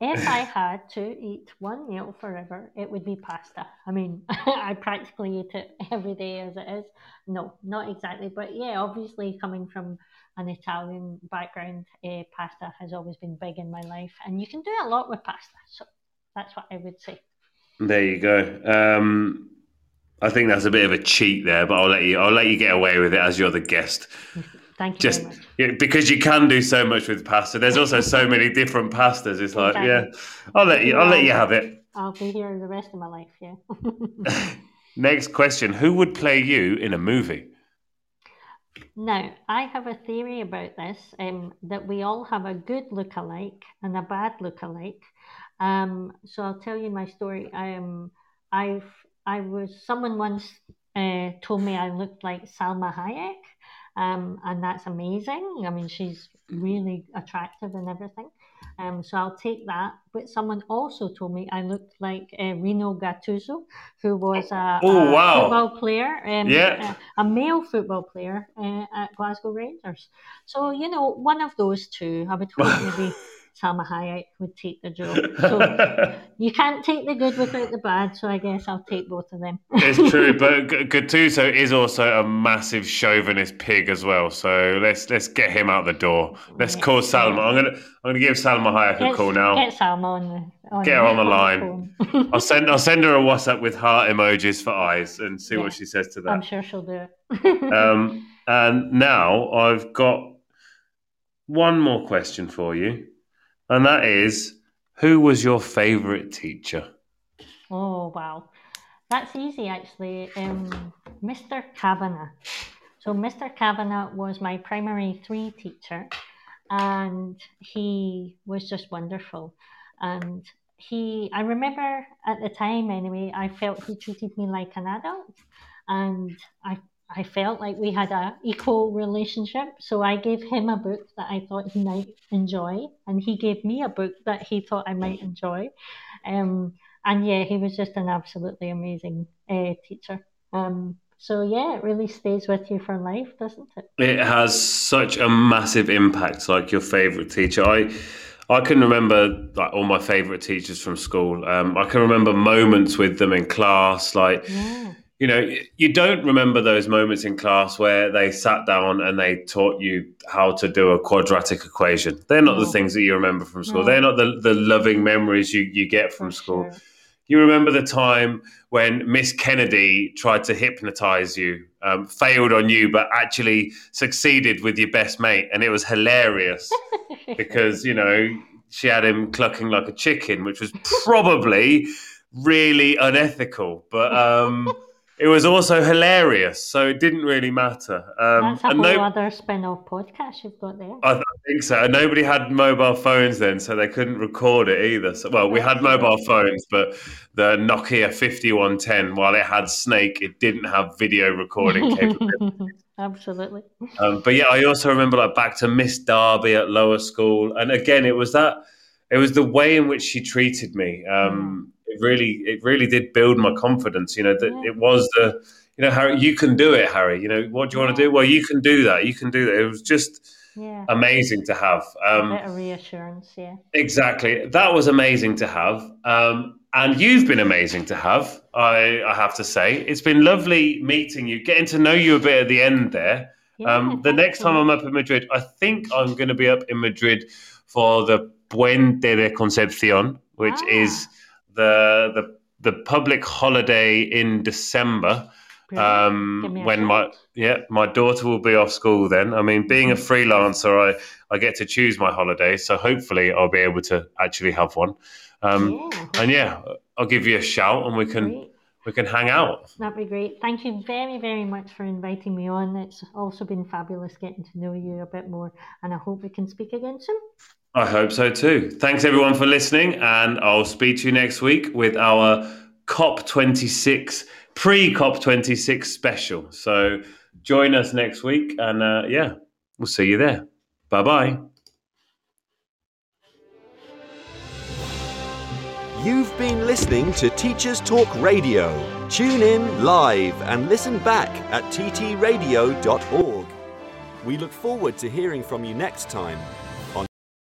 If I had to eat one meal forever, it would be pasta. I mean, I practically eat it every day as it is. No, not exactly. But yeah, obviously coming from an Italian background, eh, pasta has always been big in my life. And you can do a lot with pasta. So that's what I would say. There you go. Um, I think that's a bit of a cheat there, but I'll let you I'll let you get away with it as you're the guest. Thank you Just, very much. Yeah, because you can do so much with pasta. There's also so many different pastas. It's like, exactly. yeah, I'll let you I'll let you have it. I'll be here the rest of my life, yeah. Next question. Who would play you in a movie? Now, I have a theory about this, um, that we all have a good look-alike and a bad look-alike. Um, so I'll tell you my story. Um, I've, I was, someone once uh, told me I looked like Salma Hayek, um, and that's amazing. I mean, she's really attractive and everything. Um, so I'll take that. But someone also told me I looked like uh, Rino Gattuso, who was a, oh, a wow. football player, um, yeah. a, a male football player uh, at Glasgow Rangers. So, you know, one of those two, I would hope maybe Salma Hayek would take the job. So you can't take the good without the bad, so I guess I'll take both of them. It's true, but Gattuso is also a massive chauvinist pig as well. So let's let's get him out the door. Let's yes. call Salma. I'm gonna I'm gonna give Salma Hayek get, a call now. Get Salma on the on, get her on the line. The I'll send I'll send her a WhatsApp with heart emojis for eyes and see yeah. what she says to that. I'm sure she'll do it. um, and now I've got one more question for you. And that is, who was your favourite teacher? Oh, wow. That's easy, actually. Um, Mister Kavanaugh. So Mister Kavanaugh was my primary three teacher, and he was just wonderful. And he, I remember at the time, anyway, I felt he treated me like an adult, and I I felt like we had an equal relationship, so I gave him a book that I thought he might enjoy, and he gave me a book that he thought I might enjoy. Um, and yeah, he was just an absolutely amazing uh, teacher. Um, so yeah, it really stays with you for life, doesn't it? It has such a massive impact, like your favourite teacher. I I can remember like all my favourite teachers from school. Um, I can remember moments with them in class, like... Yeah. You know, you don't remember those moments in class where they sat down and they taught you how to do a quadratic equation. They're not no. the things that you remember from school. No. They're not the, the loving memories you, you get from For school. Sure. You remember the time when Miss Kennedy tried to hypnotize you, um, failed on you, but actually succeeded with your best mate. And it was hilarious because, you know, she had him clucking like a chicken, which was probably really unethical. But... Um, it was also hilarious, so it didn't really matter. Um, That's a whole no- other spin-off podcast you've got there. I, th- I think so. And nobody had mobile phones then, so they couldn't record it either. So, well, we had mobile phones, but the Nokia fifty-one ten, while it had Snake, it didn't have video recording capabilities. Absolutely. Um, but yeah, I also remember like back to Miss Derby at lower school. And again, it was that, it was the way in which she treated me. Um, it really, it really did build my confidence, you know, that yeah. it was the, you know, Harry, you can do it, Harry, you know, what do you yeah. want to do? Well, you can do that. You can do that. It was just yeah. amazing to have. Um, a bit of reassurance. Yeah, exactly. That was amazing to have. Um, And you've been amazing to have, I, I have to say. It's been lovely meeting you, getting to know you a bit at the end there. Yeah, um, the next time I'm up in Madrid, I think I'm going to be up in Madrid for the Puente de Concepción, which ah. is the, the the public holiday in December. Um, when my yeah my daughter will be off school then. I mean, being a freelancer, I, I get to choose my holiday, so hopefully I'll be able to actually have one. Um, yeah. And yeah, I'll give you a shout and we can great. we can hang out. That'd be great. Thank you very, very much for inviting me on. It's also been fabulous getting to know you a bit more, and I hope we can speak again soon. I hope so too. Thanks everyone for listening, and I'll speak to you next week with our C O P twenty-six pre-C O P twenty-six special. So join us next week, and uh, yeah, we'll see you there. Bye-bye. You've been listening to Teachers Talk Radio. Tune in live and listen back at t t radio dot org. We look forward to hearing from you next time.